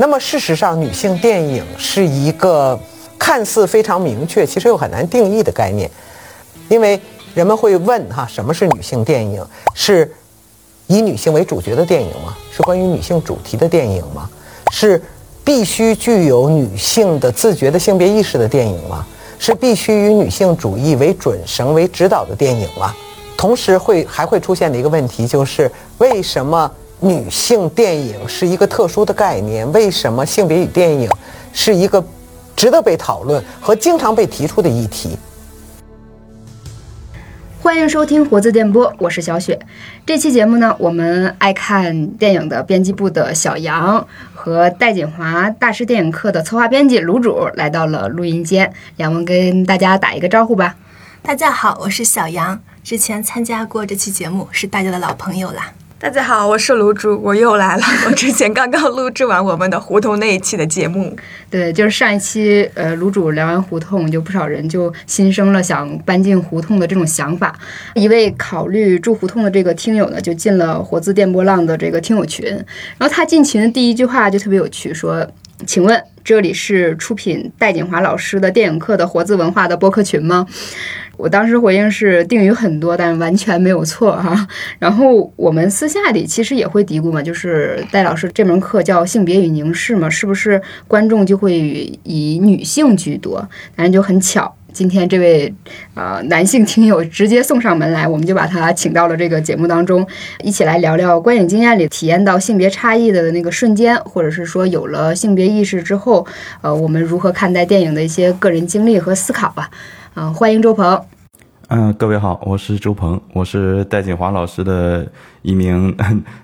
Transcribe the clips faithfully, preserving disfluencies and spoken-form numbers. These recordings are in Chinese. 那么事实上，女性电影是一个看似非常明确，其实又很难定义的概念，因为人们会问哈，什么是女性电影？是以女性为主角的电影吗？是关于女性主题的电影吗？是必须具有女性的自觉的性别意识的电影吗？是必须以女性主义为准绳为指导的电影吗？同时会还会出现的一个问题就是，为什么女性电影是一个特殊的概念？为什么性别与电影是一个值得被讨论和经常被提出的议题？欢迎收听活字电波，我是小雪。这期节目呢，我们爱看电影的编辑部的小杨和戴锦华大师电影课的策划编辑卢主来到了录音间。两位跟大家打一个招呼吧。大家好，我是小杨，之前参加过这期节目，是大家的老朋友啦。大家好，我是卢主，我又来了。我之前刚刚录制完我们的胡同那一期的节目。对，就是上一期呃，卢主聊完胡同，就不少人就心生了想搬进胡同的这种想法。一位考虑住胡同的这个听友呢，就进了活字电波浪的这个听友群。然后他进群的第一句话就特别有趣，说：请问这里是出品戴锦华老师的电影课的活字文化的播客群吗？我当时回应是定语很多，但完全没有错哈、啊。然后我们私下里其实也会嘀咕嘛，就是戴老师这门课叫性别与凝视嘛，是不是观众就会以女性居多？当然就很巧，今天这位呃男性听友直接送上门来，我们就把他请到了这个节目当中，一起来聊聊观影经验里体验到性别差异的那个瞬间，或者是说有了性别意识之后，呃，我们如何看待电影的一些个人经历和思考吧。嗯，欢迎周鹏。嗯，各位好，我是周鹏，我是戴锦华老师的一名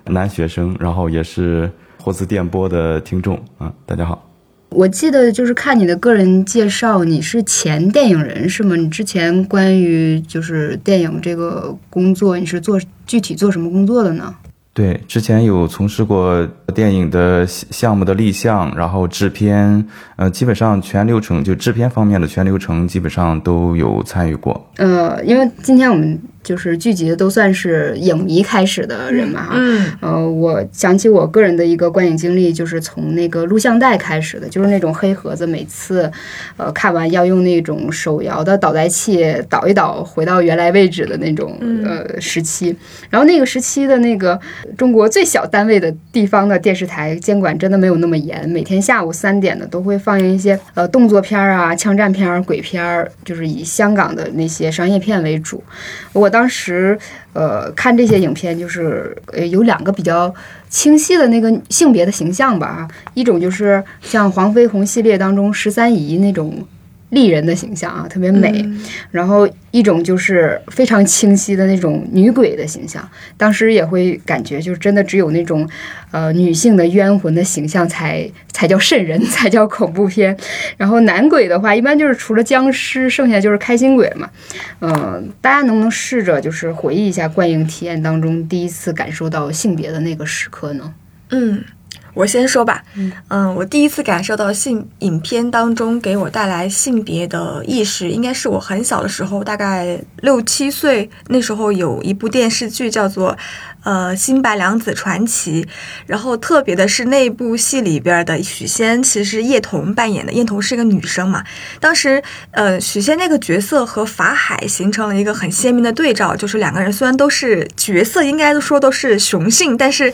男学生，然后也是活字电波的听众啊，大家好。我记得就是看你的个人介绍，你是前电影人是吗？你之前关于就是电影这个工作，你是做具体做什么工作的呢？对，之前有从事过电影的项目的立项，然后制片，呃，基本上全流程，就制片方面的全流程基本上都有参与过。呃，因为今天我们就是聚集的都算是影迷开始的人嘛，嗯，呃，我想起我个人的一个观影经历，就是从那个录像带开始的，就是那种黑盒子，每次，呃，看完要用那种手摇的导带器导一导，回到原来位置的那种呃时期。然后那个时期的那个中国最小单位的地方的电视台监管真的没有那么严，每天下午三点呢都会放映一些呃动作片啊、枪战片、鬼片，就是以香港的那些商业片为主。我当时呃看这些影片，就是呃有两个比较清晰的那个性别的形象吧啊，一种就是像黄飞鸿系列当中十三姨那种丽人的形象啊，特别美、嗯、然后一种就是非常清晰的那种女鬼的形象，当时也会感觉就是真的只有那种呃女性的冤魂的形象才才叫瘆人，才叫恐怖片。然后男鬼的话一般就是除了僵尸剩下就是开心鬼嘛。嗯、呃，大家能不能试着就是回忆一下观影体验当中第一次感受到性别的那个时刻呢？嗯，我先说吧，嗯，我第一次感受到性影片当中给我带来性别的意识，应该是我很小的时候，大概六七岁，那时候有一部电视剧叫做呃《新白娘子传奇》，然后特别的是那部戏里边的许仙，其实叶童扮演的，叶童是一个女生嘛，当时呃许仙那个角色和法海形成了一个很鲜明的对照，就是两个人虽然都是角色应该说都是雄性，但是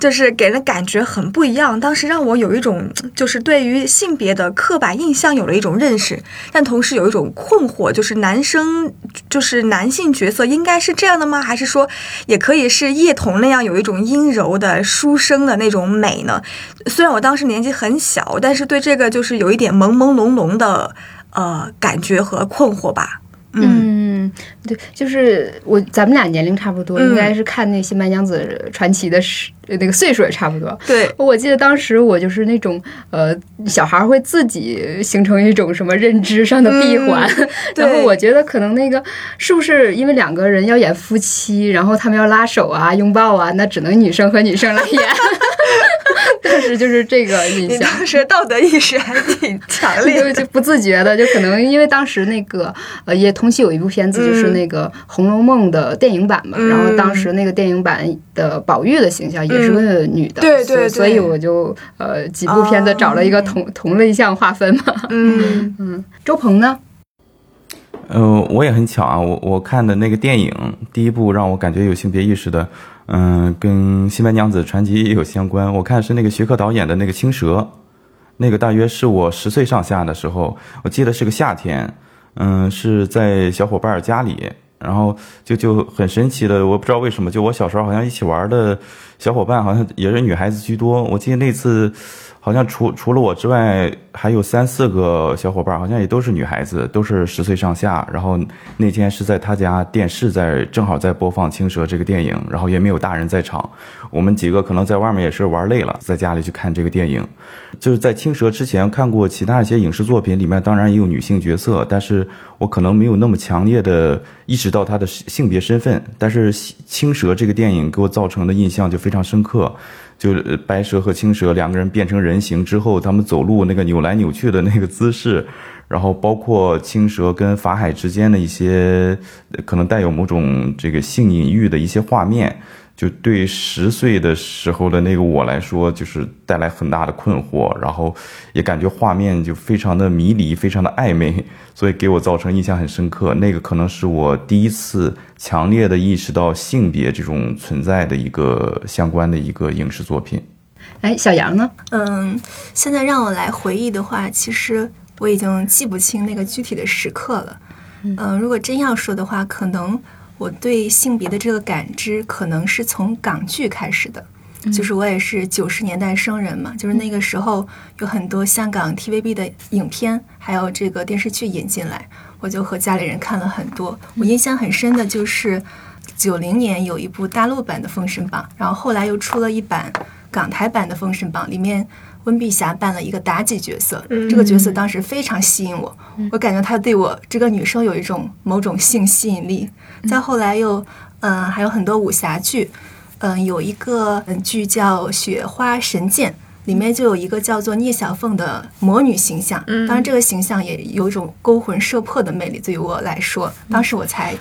就是给人感觉很不一样，当时让我有一种就是对于性别的刻板印象有了一种认识，但同时有一种困惑，就是男生就是男性角色应该是这样的吗？还是说也可以是叶童那样有一种阴柔的书生的那种美呢？虽然我当时年纪很小，但是对这个就是有一点朦朦胧胧的呃感觉和困惑吧。嗯，对，就是我咱们俩年龄差不多，嗯、应该是看那《新白娘子传奇》的时那个岁数也差不多。对，我记得当时我就是那种呃，小孩会自己形成一种什么认知上的闭环，嗯、然后我觉得可能那个是不是因为两个人要演夫妻，然后他们要拉手啊、拥抱啊，那只能女生和女生来演。当时就是这个印象。你当时道德意识还挺强烈的，就就不自觉的，就可能因为当时那个呃也同期有一部片子就是那个《红楼梦》的电影版嘛、嗯，然后当时那个电影版的宝玉的形象也是个女的，嗯、对对对，所以我就呃几部片子找了一个同、哦、同类项划分嘛。嗯嗯，周鹏呢？呃，我也很巧啊，我我看的那个电影第一部让我感觉有性别意识的，嗯、呃，跟《新白娘子传奇》也有相关。我看是那个徐克导演的那个《青蛇》，那个大约是我十岁上下的时候，我记得是个夏天，嗯、呃，是在小伙伴家里，然后就就很神奇的，我不知道为什么，就我小时候好像一起玩的小伙伴好像也是女孩子居多。我记得那次好像除除了我之外，还有三四个小伙伴，好像也都是女孩子，都是十岁上下。然后那天是在他家电视在正好在播放《青蛇》这个电影，然后也没有大人在场，我们几个可能在外面也是玩累了，在家里去看这个电影。就是在《青蛇》之前看过其他一些影视作品，里面当然也有女性角色，但是我可能没有那么强烈的意识到她的性别身份。但是《青蛇》这个电影给我造成的印象就非常深刻。就白蛇和青蛇两个人变成人形之后，他们走路那个扭来扭去的那个姿势，然后包括青蛇跟法海之间的一些可能带有某种这个性隐喻的一些画面，就对十岁的时候的那个我来说，就是带来很大的困惑，然后也感觉画面就非常的迷离，非常的暧昧，所以给我造成印象很深刻。那个可能是我第一次强烈的意识到性别这种存在的一个相关的一个影视作品。哎，小杨呢？嗯，现在让我来回忆的话，其实我已经记不清那个具体的时刻了。嗯，呃、如果真要说的话，可能我对性别的这个感知可能是从港剧开始的，就是我也是九十年代生人嘛，就是那个时候有很多香港 T V B 的影片还有这个电视剧引进来，我就和家里人看了很多。我印象很深的就是九零年有一部大陆版的《封神榜》，然后后来又出了一版港台版的《封神榜》，里面温碧霞扮了一个妲己角色，这个角色当时非常吸引我，我感觉她对我这个女生有一种某种性吸引力。再后来又嗯、呃、还有很多武侠剧，嗯、呃、有一个剧叫《雪花神剑》，里面就有一个叫做聂小凤的魔女形象，当然这个形象也有一种勾魂摄魄的魅力，对于我来说当时我才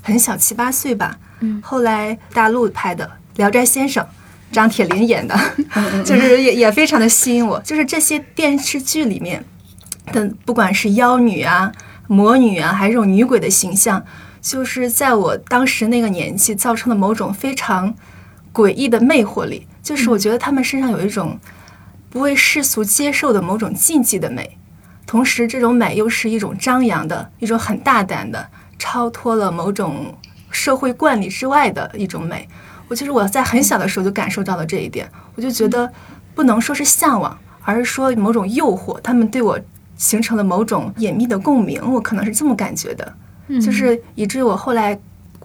很小，七八岁吧。后来大陆拍的《聊斋先生》，张铁林演的就是也也非常的吸引我，就是这些电视剧里面的不管是妖女啊魔女啊还是这种女鬼的形象，就是在我当时那个年纪造成的某种非常诡异的魅惑力，就是我觉得他们身上有一种不为世俗接受的某种禁忌的美，同时这种美又是一种张扬的，一种很大胆的，超脱了某种社会惯例之外的一种美。我就是我在很小的时候就感受到了这一点，我就觉得不能说是向往，而是说某种诱惑，他们对我形成了某种隐秘的共鸣，我可能是这么感觉的。就是以至于我后来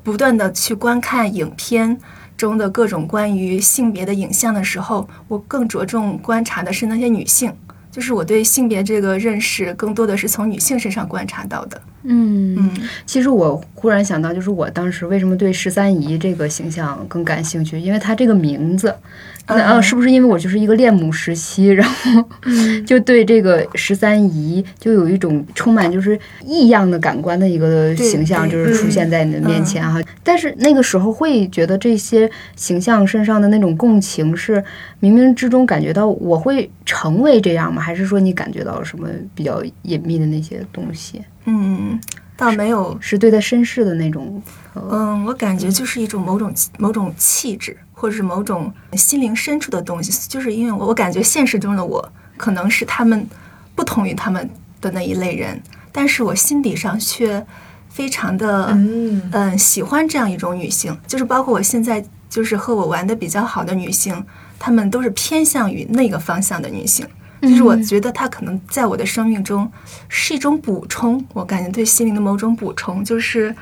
不断的去观看影片中的各种关于性别的影像的时候，我更着重观察的是那些女性，就是我对性别这个认识更多的是从女性身上观察到的。嗯嗯，其实我忽然想到，就是我当时为什么对十三姨这个形象更感兴趣，因为她这个名字，嗯、啊，是不是因为我就是一个恋母时期，然后就对这个十三姨就有一种充满就是异样的感官的一个形象，就是出现在你的面前哈、啊嗯。但是那个时候会觉得这些形象身上的那种共情是冥冥之中感觉到我会成为这样吗？还是说你感觉到什么比较隐秘的那些东西？嗯，倒没有， 是, 是对他身世的那种。嗯，我感觉就是一种某种某种气质，或者是某种心灵深处的东西。就是因为我我感觉现实中的我可能是他们不同于他们的那一类人，但是我心底上却非常的嗯嗯喜欢这样一种女性。就是包括我现在就是和我玩的比较好的女性，她们都是偏向于那个方向的女性。就是我觉得它可能在我的生命中是一种补充，我感觉对心灵的某种补充，就是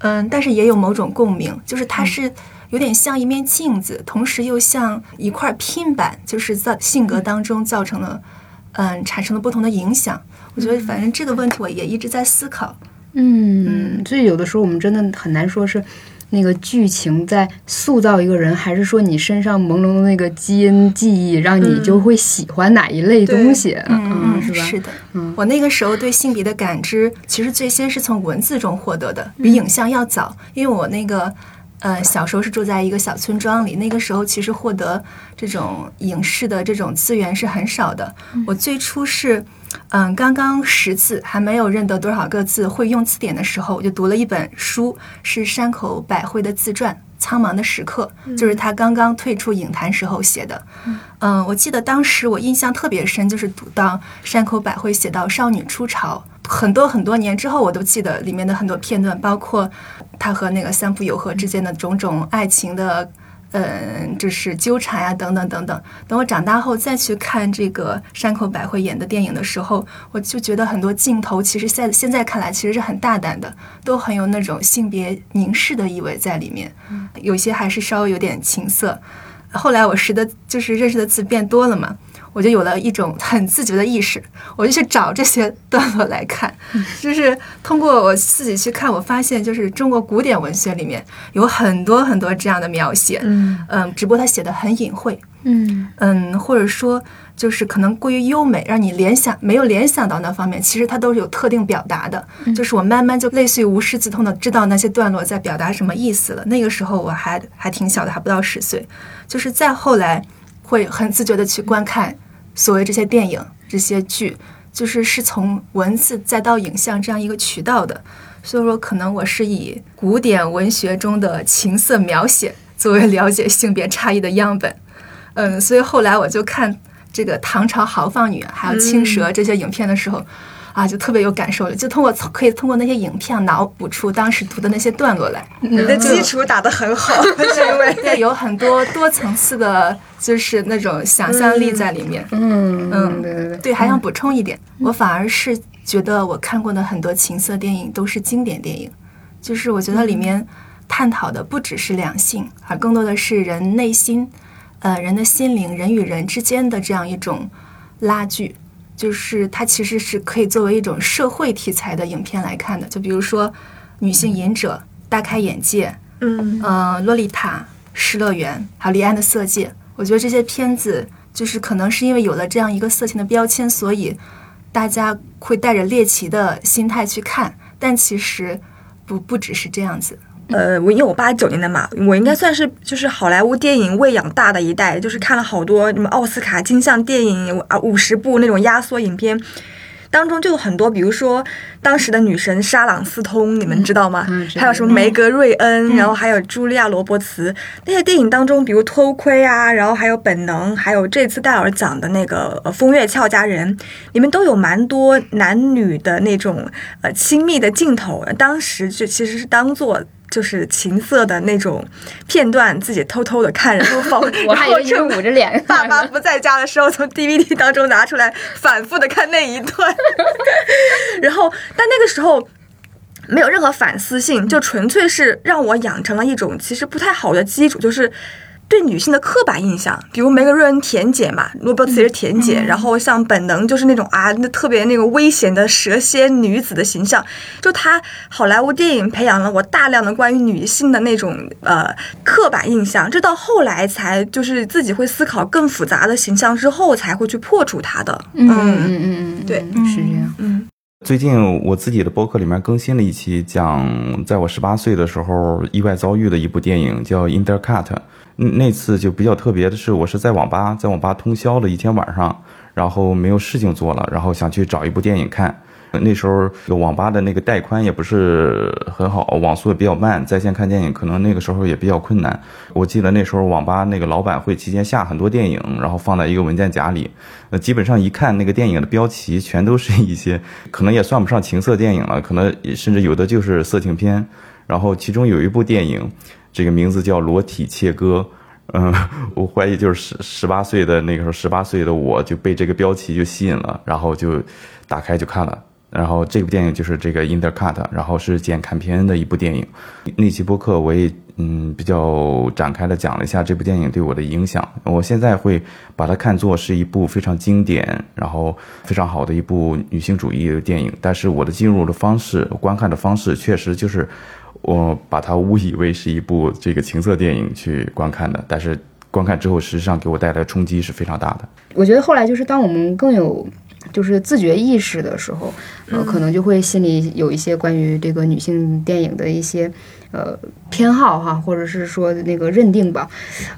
嗯，但是也有某种共鸣，就是它是有点像一面镜子，同时又像一块拼板，就是在性格当中造成了嗯产生了不同的影响。我觉得反正这个问题我也一直在思考。嗯，所以有的时候我们真的很难说是那个剧情在塑造一个人，还是说你身上朦胧的那个基因记忆让你就会喜欢哪一类东西？嗯，嗯是吧？是的，嗯，我那个时候对性别的感知，其实最先是从文字中获得的，比影像要早，嗯、因为我那个。呃，小时候是住在一个小村庄里，那个时候其实获得这种影视的这种资源是很少的。我最初是，嗯、呃，刚刚识字，还没有认得多少个字，会用字典的时候，我就读了一本书，是山口百惠的自传《苍茫的时刻》，就是他刚刚退出影坛时候写的。嗯、呃，我记得当时我印象特别深，就是读到山口百惠写到少女初潮。很多很多年之后，我都记得里面的很多片段，包括他和那个三浦友和之间的种种爱情的，嗯，就是纠缠啊，等等等等。等我长大后再去看这个山口百惠演的电影的时候，我就觉得很多镜头其实现现在看来其实是很大胆的，都很有那种性别凝视的意味在里面，有些还是稍微有点情色。后来我识的就是认识的字变多了嘛。我就有了一种很自觉的意识，我就去找这些段落来看，就是通过我自己去看，我发现就是中国古典文学里面有很多很多这样的描写，嗯嗯，只不过他写的很隐晦，嗯嗯，或者说就是可能过于优美，让你联想没有联想到那方面，其实它都是有特定表达的，就是我慢慢就类似于无师自通的知道那些段落在表达什么意思了。那个时候我还还挺小的，还不到十岁，就是再后来会很自觉的去观看。所谓这些电影这些剧就是是从文字再到影像这样一个渠道的，所以说可能我是以古典文学中的情色描写作为了解性别差异的样本。嗯，所以后来我就看这个唐朝豪放女还有青蛇这些影片的时候、嗯、啊就特别有感受了，就通过可以通过那些影片脑补出当时读的那些段落来。你的基础打得很好，是因为对有很多多层次的就是那种想象力在里面。嗯嗯，对对对。对，还想补充一点、嗯，我反而是觉得我看过的很多情色电影都是经典电影，就是我觉得里面探讨的不只是两性，而更多的是人内心，呃，人的心灵，人与人之间的这样一种拉锯，就是它其实是可以作为一种社会题材的影片来看的，就比如说《女性隐者》嗯、《大开眼界》、嗯、呃，《洛丽塔》、《失乐园》，还有《离岸的色戒》。我觉得这些片子就是可能是因为有了这样一个色情的标签，所以大家会带着猎奇的心态去看，但其实不不只是这样子。呃，我因为我八九年的嘛，我应该算是就是好莱坞电影喂养大的一代，就是看了好多什么奥斯卡金像电影啊五十部那种压缩影片。当中就有很多，比如说当时的女神莎朗斯通，你们知道吗？嗯嗯、还有什么梅格瑞恩，嗯、然后还有茱莉亚罗伯茨、嗯、那些电影当中，比如《偷窥》啊，然后还有《本能》，还有这次戴尔奖的那个《风月俏佳人》，里面都有蛮多男女的那种呃亲密的镜头。当时就其实是当做就是情色的那种片段，自己偷偷的看，然后放，我还以为捂着脸。爸妈不在家的时候，从 D V D 当中拿出来，反复的看那一段。然后，但那个时候没有任何反思性，就纯粹是让我养成了一种其实不太好的基础，就是对女性的刻板印象，比如梅格瑞恩甜姐嘛，罗伯茨也是甜姐、嗯，然后像本能就是那种啊，那特别那个危险的蛇蝎女子的形象，就她好莱坞电影培养了我大量的关于女性的那种呃刻板印象，这到后来才就是自己会思考更复杂的形象之后才会去破除它的。嗯嗯嗯嗯，对，是这样。嗯，最近我自己的播客里面更新了一期讲在我十八岁的时候意外遭遇的一部电影，叫《In the Cut》。那次就比较特别的是，我是在网吧，在网吧通宵了一天晚上，然后没有事情做了，然后想去找一部电影看。那时候网吧的那个带宽也不是很好，网速也比较慢，在线看电影可能那个时候也比较困难。我记得那时候网吧那个老板会提前下很多电影，然后放在一个文件夹里，呃，基本上一看那个电影的标题全都是一些可能也算不上情色电影了，可能甚至有的就是色情片。然后其中有一部电影，这个名字叫《裸体切割》。嗯，我怀疑就是十十八岁的那个时候，十八岁的我就被这个标题就吸引了，然后就打开就看了。然后这部电影就是这个 In the Cut， 然后是简·坎皮恩的一部电影。那期播客我也嗯比较展开的讲了一下这部电影对我的影响。我现在会把它看作是一部非常经典，然后非常好的一部女性主义的电影。但是我的进入的方式、观看的方式，确实就是我把它误以为是一部这个情色电影去观看的，但是观看之后，实际上给我带来的冲击是非常大的。我觉得后来就是当我们更有就是自觉意识的时候，呃，可能就会心里有一些关于这个女性电影的一些呃偏好哈，或者是说那个认定吧。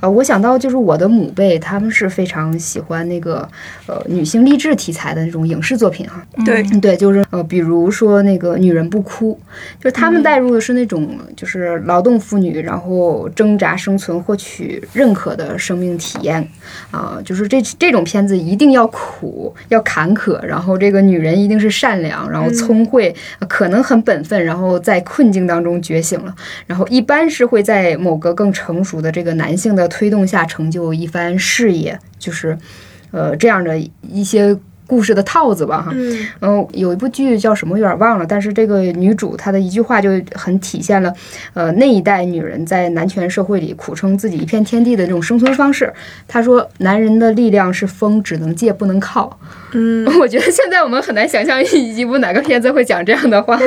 呃，我想到就是我的母辈，他们是非常喜欢那个呃女性励志题材的那种影视作品哈。对对，就是呃，比如说那个《女人不哭》，就是他们带入的是那种就是劳动妇女，然后挣扎生存、获取认可的生命体验啊、呃，就是这这种片子一定要苦，要坎坷。然后这个女人一定是善良，然后聪慧、嗯、可能很本分，然后在困境当中觉醒了，然后一般是会在某个更成熟的这个男性的推动下成就一番事业，就是呃这样的一些故事的套子吧哈。嗯、呃，有一部剧叫什么有点忘了，但是这个女主她的一句话就很体现了呃那一代女人在男权社会里苦撑自己一片天地的这种生存方式。她说男人的力量是风，只能借不能靠。嗯，我觉得现在我们很难想象一部哪个片子会讲这样的话。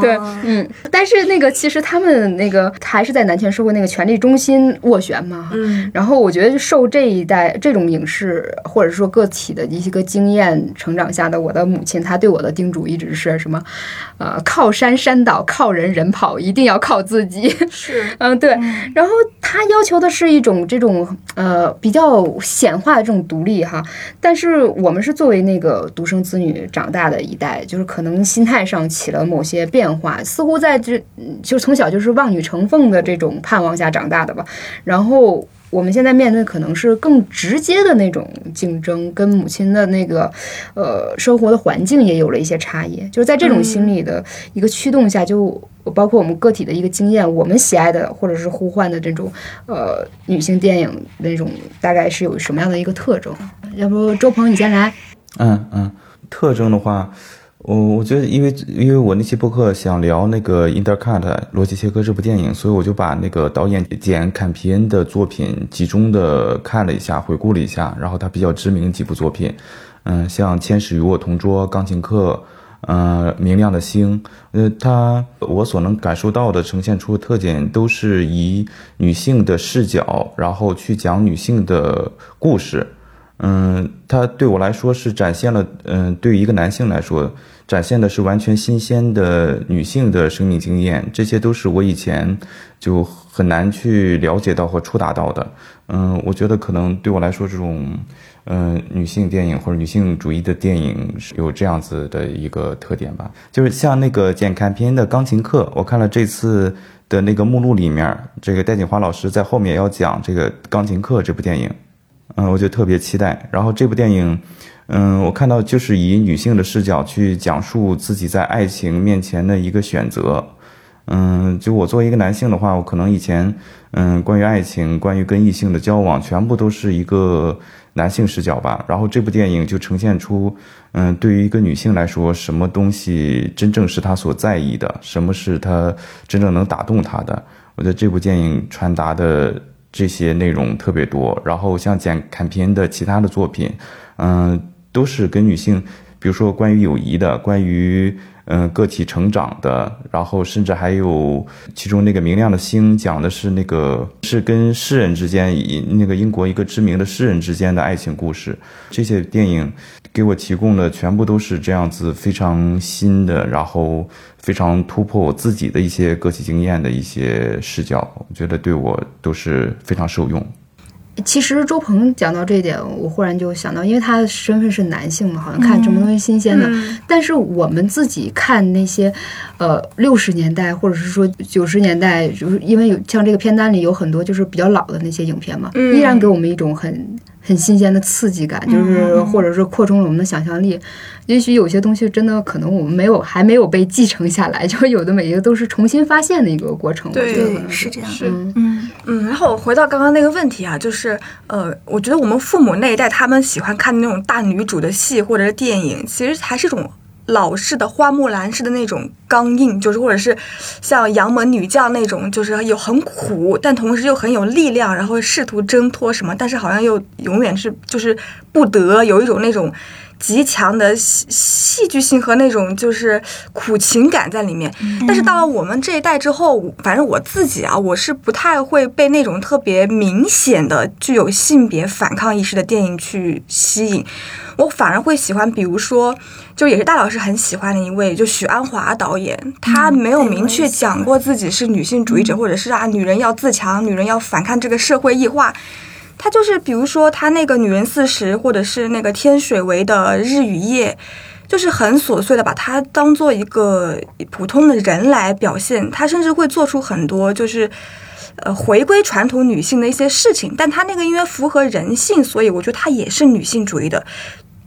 对，嗯，但是那个其实他们那个还是在男权社会那个权力中心斡旋嘛。嗯，然后我觉得受这一代这种影视或者说个体的一些个经验成长下的我的母亲，她对我的叮嘱一直是什么？呃，靠山山倒，靠人人跑，一定要靠自己。是，嗯，对。然后她要求的是一种这种呃比较显化的这种独立哈，但是我们是作为那个独生子女长大的一代，就是可能心态上起了某些变化，似乎在这就从小就是望女成凤的这种盼望下长大的吧，然后。我们现在面对可能是更直接的那种竞争，跟母亲的那个呃生活的环境也有了一些差异，就是在这种心理的一个驱动下，就包括我们个体的一个经验，我们喜爱的或者是呼唤的这种呃女性电影那种大概是有什么样的一个特征？要不周鹏你先来。嗯嗯，特征的话，我我觉得因为因为我那期播客想聊那个 In the Cut 罗杰切科这部电影，所以我就把那个导演简·坎皮恩的作品集中的看了一下，回顾了一下，然后他比较知名的几部作品，嗯，像《天使与我同桌》、《钢琴课》、呃，《明亮的星》，呃，他我所能感受到的呈现出的特点都是以女性的视角，然后去讲女性的故事。嗯，它对我来说是展现了，嗯，对于一个男性来说，展现的是完全新鲜的女性的生命经验，这些都是我以前就很难去了解到和触达到的。嗯，我觉得可能对我来说，这种，嗯、呃，女性电影或者女性主义的电影是有这样子的一个特点吧。就是像那个简·坎皮恩的《钢琴课》，我看了这次的那个目录里面，这个戴锦华老师在后面要讲这个《钢琴课》这部电影。嗯，我就特别期待。然后这部电影，嗯，我看到就是以女性的视角去讲述自己在爱情面前的一个选择。嗯，就我作为一个男性的话，我可能以前，嗯，关于爱情、关于跟异性的交往，全部都是一个男性视角吧。然后这部电影就呈现出，嗯，对于一个女性来说，什么东西真正是她所在意的，什么是她真正能打动她的。我觉得这部电影传达的这些内容特别多，然后像简·坎皮恩的其他的作品，嗯、呃，都是跟女性，比如说关于友谊的，关于嗯、呃、个体成长的，然后甚至还有其中那个明亮的星讲的是那个是跟诗人之间，那个英国一个知名的诗人之间的爱情故事。这些电影给我提供的全部都是这样子非常新的，然后非常突破我自己的一些个体经验的一些视角，我觉得对我都是非常受用。其实周鹏讲到这一点，我忽然就想到，因为他的身份是男性嘛，好像看什么东西新鲜的、嗯嗯、但是我们自己看那些呃六十年代或者是说九十年代，就是因为有像这个片单里有很多就是比较老的那些影片嘛、嗯、依然给我们一种很很新鲜的刺激感，就是或者是扩充了我们的想象力、嗯、也许有些东西真的可能我们没有还没有被继承下来，就有的每一个都是重新发现的一个过程。对，我觉得是这样。嗯嗯嗯。然后我回到刚刚那个问题啊，就是呃我觉得我们父母那一代他们喜欢看那种大女主的戏或者是电影，其实还是一种老式的花木兰式的那种刚硬，就是或者是像杨门女将那种，就是有很苦但同时又很有力量，然后试图挣脱什么，但是好像又永远是就是不得，有一种那种极强的戏剧性和那种就是苦情感在里面。嗯、但是到了我们这一代之后，反正我自己啊，我是不太会被那种特别明显的具有性别反抗意识的电影去吸引，我反而会喜欢，比如说就也是大老师很喜欢的一位，就许鞍华导演，他没有明确讲过自己是女性主义者，嗯、或者是啊女人要自强，女人要反抗这个社会异化。他就是比如说他那个《女人四十》或者是那个天水围的《日与夜》，就是很琐碎的把他当做一个普通的人来表现，他甚至会做出很多就是呃回归传统女性的一些事情，但他那个因为符合人性，所以我觉得他也是女性主义的。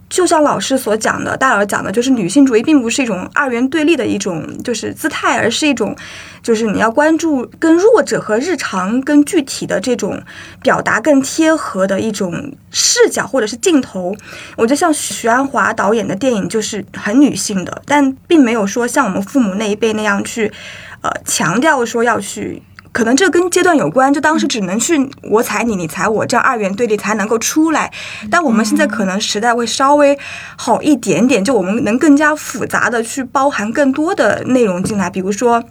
就像老师所讲的，大老师讲的，就是女性主义并不是一种二元对立的一种就是姿态，而是一种就是你要关注跟弱者和日常跟具体的这种表达更贴合的一种视角或者是镜头。我觉得像许鞍华导演的电影就是很女性的，但并没有说像我们父母那一辈那样去呃强调说要去，可能这跟阶段有关，就当时只能去我踩你你踩我这样二元对立才能够出来。但我们现在可能时代会稍微好一点点，就我们能更加复杂的去包含更多的内容进来，比如说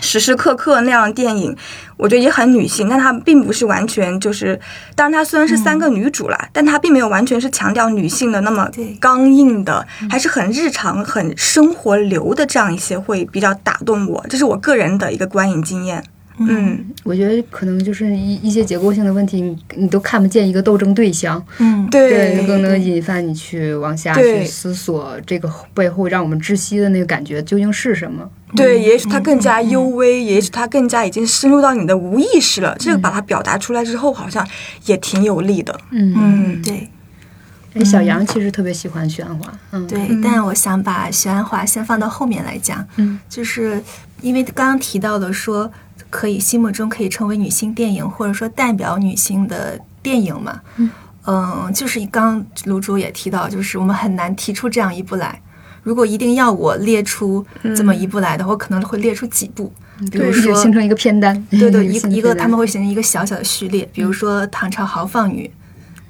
时时刻刻那样的电影我觉得也很女性，但它并不是完全就是当然它虽然是三个女主啦，嗯、但它并没有完全是强调女性的那么刚硬的，还是很日常很生活流的，这样一些会比较打动我，这是我个人的一个观影经验。嗯，我觉得可能就是一一些结构性的问题，你你都看不见一个斗争对象，嗯，对，对更能引发你去往下去思索这个背后让我们窒息的那个感觉究竟是什么。对，嗯、也许它更加幽微，嗯、也许它更加已经深入到你的无意识了。嗯、这个把它表达出来之后，好像也挺有力的。嗯，嗯对。哎，小杨其实特别喜欢许鞍华，嗯，对，嗯、但我想把许鞍华先放到后面来讲，嗯，就是因为刚刚提到的说。可以心目中可以称为女性电影或者说代表女性的电影嘛，嗯、呃、就是刚卢主也提到，就是我们很难提出这样一部来，如果一定要我列出这么一部来的话，嗯、我可能会列出几部，比如说形成一个片单，对对，一个一个他们会形成一个小小的序列，比如说唐朝豪放女，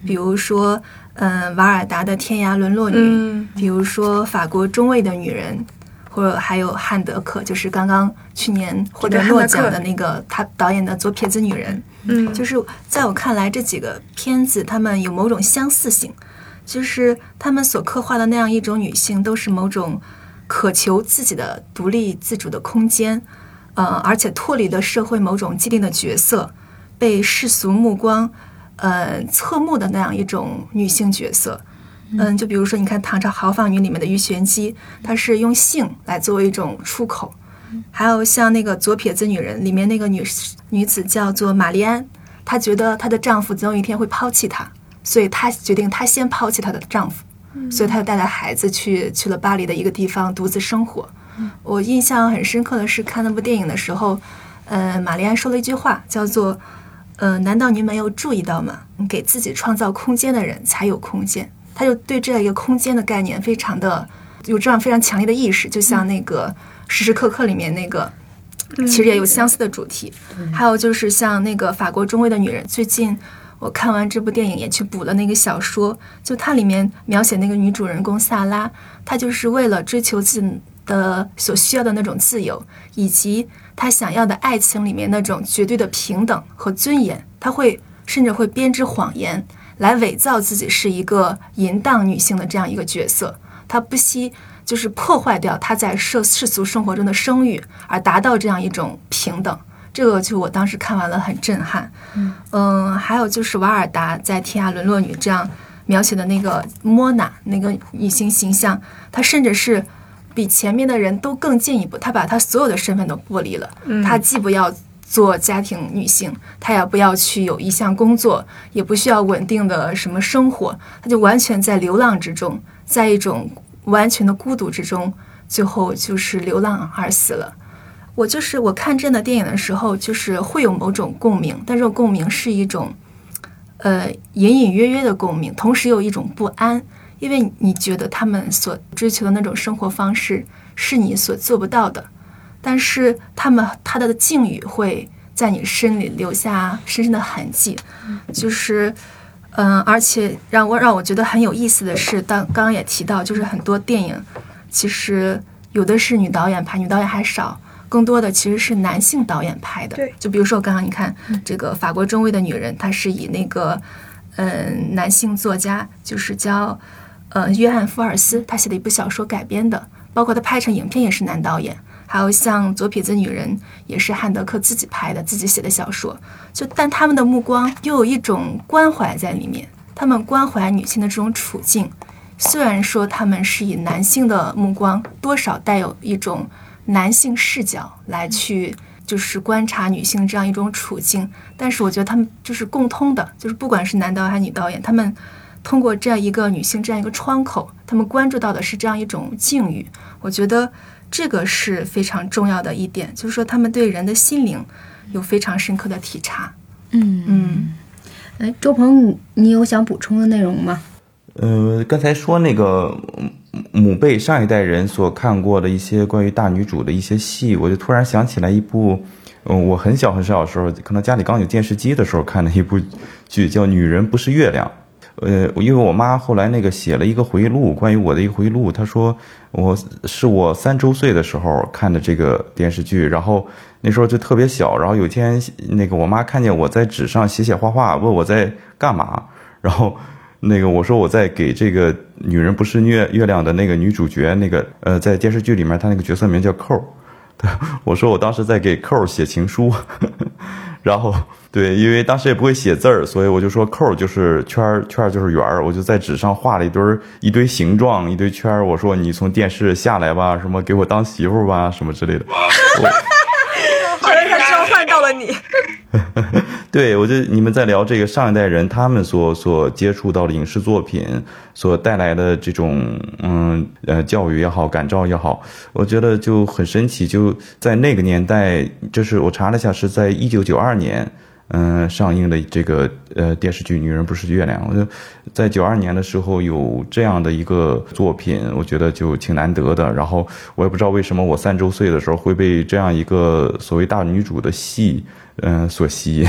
比如说嗯、呃、瓦尔达的天涯沦落女，嗯、比如说法国中尉的女人，或者还有汉德克，就是刚刚去年获得诺奖的那个他导演的《左撇子女人》，嗯，就是在我看来这几个片子他们有某种相似性，就是他们所刻画的那样一种女性都是某种渴求自己的独立自主的空间，呃，而且脱离了社会某种既定的角色，被世俗目光呃侧目的那样一种女性角色。嗯，就比如说你看唐朝豪放女里面的鱼玄机，她是用性来作为一种出口，还有像那个左撇子女人里面那个女女子叫做玛丽安，她觉得她的丈夫总有一天会抛弃她，所以她决定她先抛弃她的丈夫，所以她就带着孩子去去了巴黎的一个地方独自生活。我印象很深刻的是看那部电影的时候，呃，玛丽安说了一句话叫做呃，难道您没有注意到吗？给自己创造空间的人才有空间。他就对这样一个空间的概念非常的有这样非常强烈的意识，就像那个时时刻刻里面那个，嗯、其实也有相似的主题，嗯、还有就是像那个法国中尉的女人，最近我看完这部电影也去补了那个小说，就它里面描写那个女主人公萨拉，她就是为了追求自己的所需要的那种自由，以及她想要的爱情里面那种绝对的平等和尊严，她会甚至会编织谎言来伪造自己是一个淫荡女性的这样一个角色，她不惜就是破坏掉她在世俗生活中的声誉，而达到这样一种平等。这个就我当时看完了很震撼。 嗯, 嗯，还有就是瓦尔达在《天涯沦落女》这样描写的那个莫娜那个女性形象，她甚至是比前面的人都更进一步，她把她所有的身份都剥离了，嗯、她既不要做家庭女性，她也不要去有一项工作，也不需要稳定的什么生活，她就完全在流浪之中，在一种完全的孤独之中，最后就是流浪而死了。我就是我看这样的电影的时候，就是会有某种共鸣，但这种共鸣是一种呃隐隐约约的共鸣，同时有一种不安，因为你觉得他们所追求的那种生活方式是你所做不到的，但是他们他的境遇会在你身里留下深深的痕迹，就是嗯、呃，而且让我让我觉得很有意思的是，当刚刚也提到，就是很多电影其实有的是女导演拍，女导演还少，更多的其实是男性导演拍的。对，就比如说刚刚你看、嗯、这个法国中尉的女人，她是以那个嗯、呃、男性作家就是叫呃约翰·福尔斯他写的一部小说改编的，包括他拍成影片也是男导演。还有像左撇子女人也是汉德克自己拍的自己写的小说，就但他们的目光又有一种关怀在里面，他们关怀女性的这种处境，虽然说他们是以男性的目光多少带有一种男性视角来去就是观察女性这样一种处境，但是我觉得他们就是共通的，就是不管是男导演还是女导演，他们通过这样一个女性这样一个窗口，他们关注到的是这样一种境遇。我觉得这个是非常重要的一点，就是说他们对人的心灵有非常深刻的体察。嗯嗯，哎，周鹏，你有想补充的内容吗？呃，刚才说那个母辈上一代人所看过的一些关于大女主的一些戏，我就突然想起来一部，嗯，我很小很小的时候，可能家里刚有电视机的时候看的一部剧，叫《女人不是月亮》。呃，因为我妈后来那个写了一个回忆录，关于我的一个回忆录，她说我是我三周岁的时候看的这个电视剧，然后那时候就特别小，然后有一天那个我妈看见我在纸上写写画画，问我在干嘛，然后那个我说我在给这个女人不是月月亮的那个女主角那个呃，在电视剧里面她那个角色名叫寇，我说我当时在给寇写情书。然后对，因为当时也不会写字儿，所以我就说扣就是圈，圈就是圆儿，我就在纸上画了一堆一堆形状一堆圈，我说你从电视下来吧，什么给我当媳妇吧，什么之类的。好像他召唤到了你。对，我就你们在聊这个上一代人他们所所接触到的影视作品所带来的这种嗯呃教育也好，感召也好，我觉得就很神奇。就在那个年代，就是我查了一下，是在一九九二年嗯、呃、上映的这个呃电视剧《女人不是月亮》，我就在九二年的时候有这样的一个作品，我觉得就挺难得的。然后我也不知道为什么我三周岁的时候会被这样一个所谓大女主的戏嗯、呃、所吸引。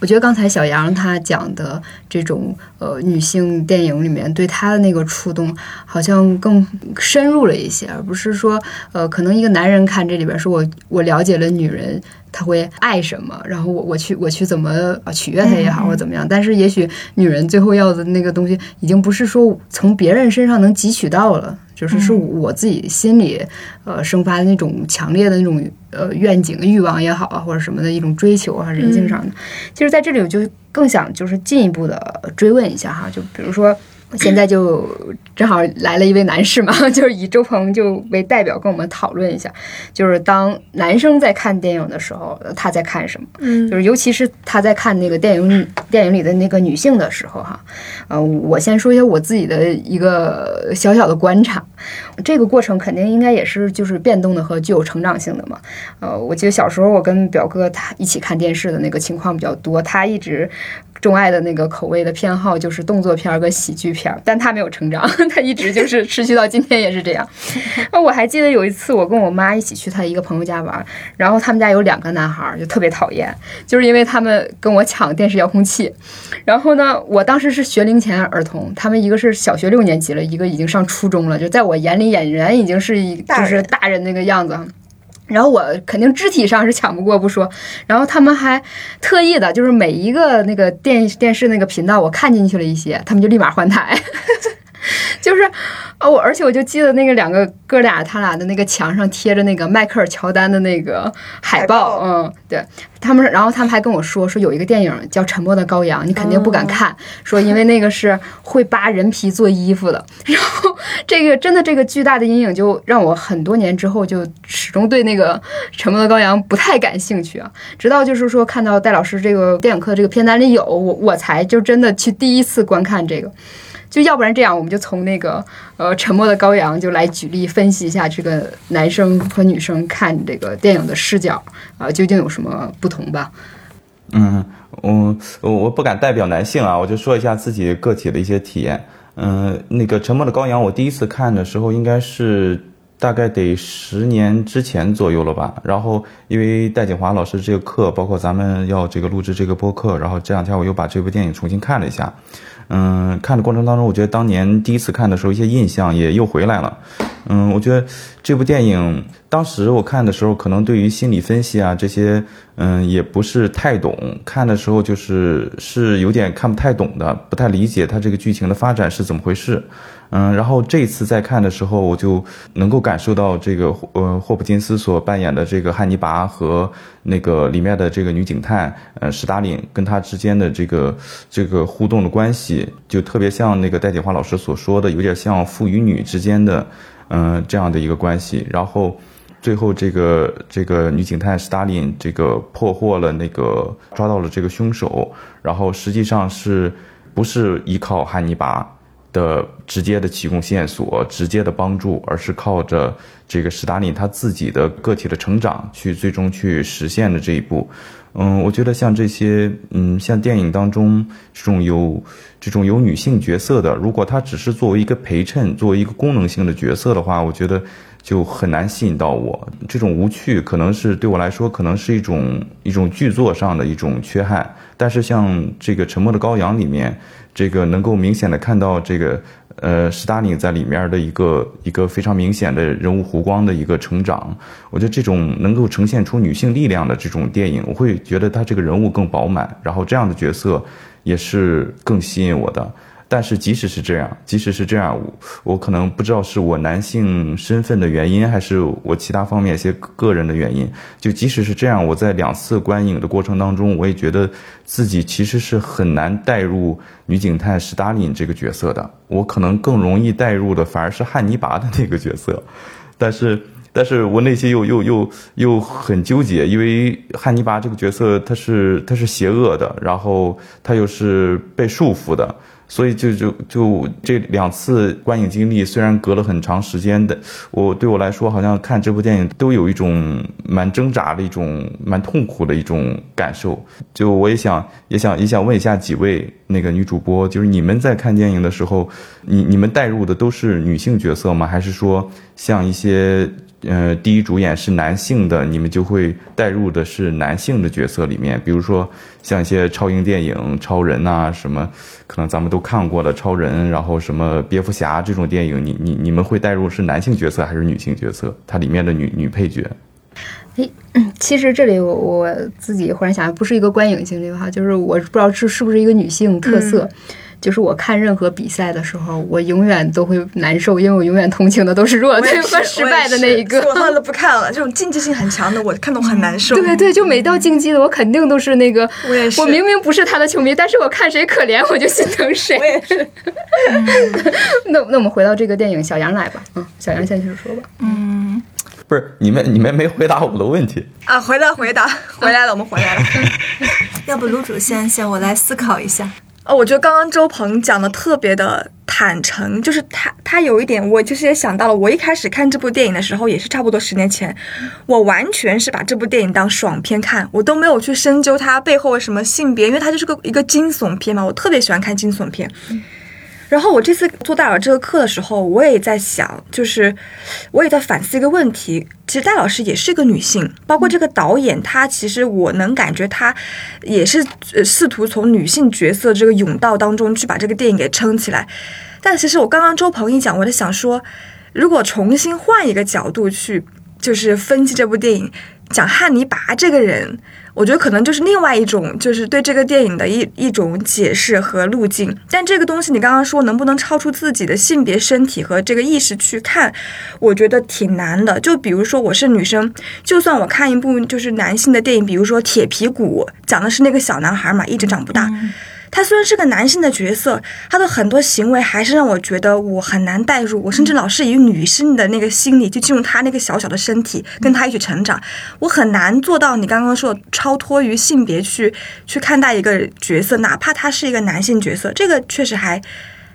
我觉得刚才小杨他讲的这种呃女性电影里面对他的那个触动好像更深入了一些，而不是说呃可能一个男人看这里边说我我了解了女人她会爱什么，然后我我去我去怎么取悦她也好或者怎么样，但是也许女人最后要的那个东西已经不是说从别人身上能汲取到了，就是是我自己心里呃生发的那种强烈的那种呃愿景欲望也好啊，或者什么的一种追求啊，人性上的。嗯、其实在这里我就更想就是进一步的追问一下哈，就比如说现在就正好来了一位男士嘛，就是以周鹏就为代表跟我们讨论一下，就是当男生在看电影的时候他在看什么，嗯，就是尤其是他在看那个电影电影里的那个女性的时候哈，呃，我先说一下我自己的一个小小的观察，这个过程肯定应该也是就是变动的和具有成长性的嘛，呃，我记得小时候我跟表哥他一起看电视的那个情况比较多，他一直钟爱的那个口味的偏好就是动作片跟喜剧片，但他没有成长，他一直就是持续到今天也是这样。我还记得有一次我跟我妈一起去他一个朋友家玩，然后他们家有两个男孩就特别讨厌，就是因为他们跟我抢电视遥控器，然后呢我当时是学龄前儿童，他们一个是小学六年级了，一个已经上初中了，就在我眼里俨然已经是就是大人那个样子，然后我肯定肢体上是抢不过不说，然后他们还特意的就是每一个那个电电视那个频道我看进去了一些，他们就立马换台。就是哦，我而且我就记得那个两个哥俩他俩的那个墙上贴着那个迈克尔乔丹的那个海报，海报嗯，对他们，然后他们还跟我说说有一个电影叫《沉默的羔羊》，你肯定不敢看，哦、说因为那个是会扒人皮做衣服的。然后这个真的这个巨大的阴影就让我很多年之后就始终对那个《沉默的羔羊》不太感兴趣啊，直到就是说看到戴老师这个电影课这个片单里有我，我才就真的去第一次观看这个。就要不然这样，我们就从那个呃沉默的羔羊就来举例分析一下这个男生和女生看这个电影的视角啊、呃、究竟有什么不同吧。嗯，我我不敢代表男性啊，我就说一下自己个体的一些体验。嗯、呃，那个《沉默的羔羊》我第一次看的时候应该是大概得十年之前左右了吧。然后因为戴锦华老师这个课，包括咱们要这个录制这个播客，然后这两天我又把这部电影重新看了一下。嗯，看的过程当中，我觉得当年第一次看的时候，一些印象也又回来了。嗯，我觉得这部电影当时我看的时候，可能对于心理分析啊这些，嗯，也不是太懂。看的时候就是是有点看不太懂的，不太理解它这个剧情的发展是怎么回事。嗯，然后这次再看的时候，我就能够感受到这个呃霍普金斯所扮演的这个汉尼拔和那个里面的这个女警探呃史达林跟他之间的这个这个互动的关系，就特别像那个戴锦华老师所说的，有点像父与女之间的嗯、呃、这样的一个关系。然后最后这个这个女警探史达林这个破获了那个抓到了这个凶手，然后实际上是不是依靠汉尼拔的直接的提供线索、直接的帮助，而是靠着这个史达林他自己的个体的成长去最终去实现的这一步。嗯，我觉得像这些，嗯，像电影当中这种有这种有女性角色的，如果她只是作为一个陪衬、作为一个功能性的角色的话，我觉得就很难吸引到我。这种无趣可能是对我来说，可能是一种一种剧作上的一种缺憾。但是像这个《沉默的羔羊》里面，这个能够明显的看到这个呃史达林在里面的一个一个非常明显的人物弧光的一个成长，我觉得这种能够呈现出女性力量的这种电影，我会觉得他这个人物更饱满，然后这样的角色也是更吸引我的。但是即使是这样，即使是这样，我我可能不知道是我男性身份的原因，还是我其他方面一些个人的原因，就即使是这样，我在两次观影的过程当中，我也觉得自己其实是很难带入女警探史达林这个角色的，我可能更容易带入的反而是汉尼拔的那个角色。但是但是我内心又又又又很纠结，因为汉尼拔这个角色他是他是邪恶的，然后他又是被束缚的，所以就就就这两次观影经历虽然隔了很长时间的，我对我来说好像看这部电影都有一种蛮挣扎的一种蛮痛苦的一种感受。就我也想也想也想问一下几位那个女主播，就是你们在看电影的时候，你你们带入的都是女性角色吗？还是说像一些呃，第一主演是男性的，你们就会带入的是男性的角色里面，比如说像一些超英电影，超人啊什么，可能咱们都看过了，超人，然后什么蝙蝠侠这种电影，你你你们会带入是男性角色还是女性角色？它里面的女女配角？诶，其实这里我我自己忽然想，不是一个观影经历哈，就是我不知道这是不是一个女性特色。嗯，就是我看任何比赛的时候，我永远都会难受，因为我永远同情的都是弱队和失败的那一个。我都不看了，这种竞技性很强的，我看到很难受。对对，就每到竞技的，我肯定都是那个。我也是。我明明不是他的球迷，但是我看谁可怜，我就心疼谁。我也是。那那我们回到这个电影，小杨来吧。嗯，小杨先去说吧。嗯，不是你们你们没回答我的问题啊！回答回答回来了，我们回来了。要不卢主先先我来思考一下。哦，我觉得刚刚周鹏讲的特别的坦诚，就是他他有一点，我就是也想到了，我一开始看这部电影的时候，也是差不多十年前，我完全是把这部电影当爽片看，我都没有去深究它背后什么性别，因为它就是个一个惊悚片嘛，我特别喜欢看惊悚片。嗯，然后我这次做戴尔这个课的时候，我也在想，就是我也在反思一个问题，其实戴老师也是一个女性，包括这个导演，她其实我能感觉她也是试图从女性角色这个甬道当中去把这个电影给撑起来。但其实我刚刚周鹏一讲，我在想说，如果重新换一个角度去就是分析这部电影，讲汉尼拔这个人，我觉得可能就是另外一种，就是对这个电影的一一种解释和路径。但这个东西你刚刚说能不能超出自己的性别、身体和这个意识去看，我觉得挺难的。就比如说我是女生，就算我看一部就是男性的电影，比如说《铁皮鼓》，讲的是那个小男孩嘛，一直长不大。嗯，他虽然是个男性的角色，他的很多行为还是让我觉得我很难代入，我甚至老是以女性的那个心理去进入他那个小小的身体，跟他一起成长，我很难做到你刚刚说超脱于性别去去看待一个角色，哪怕他是一个男性角色，这个确实还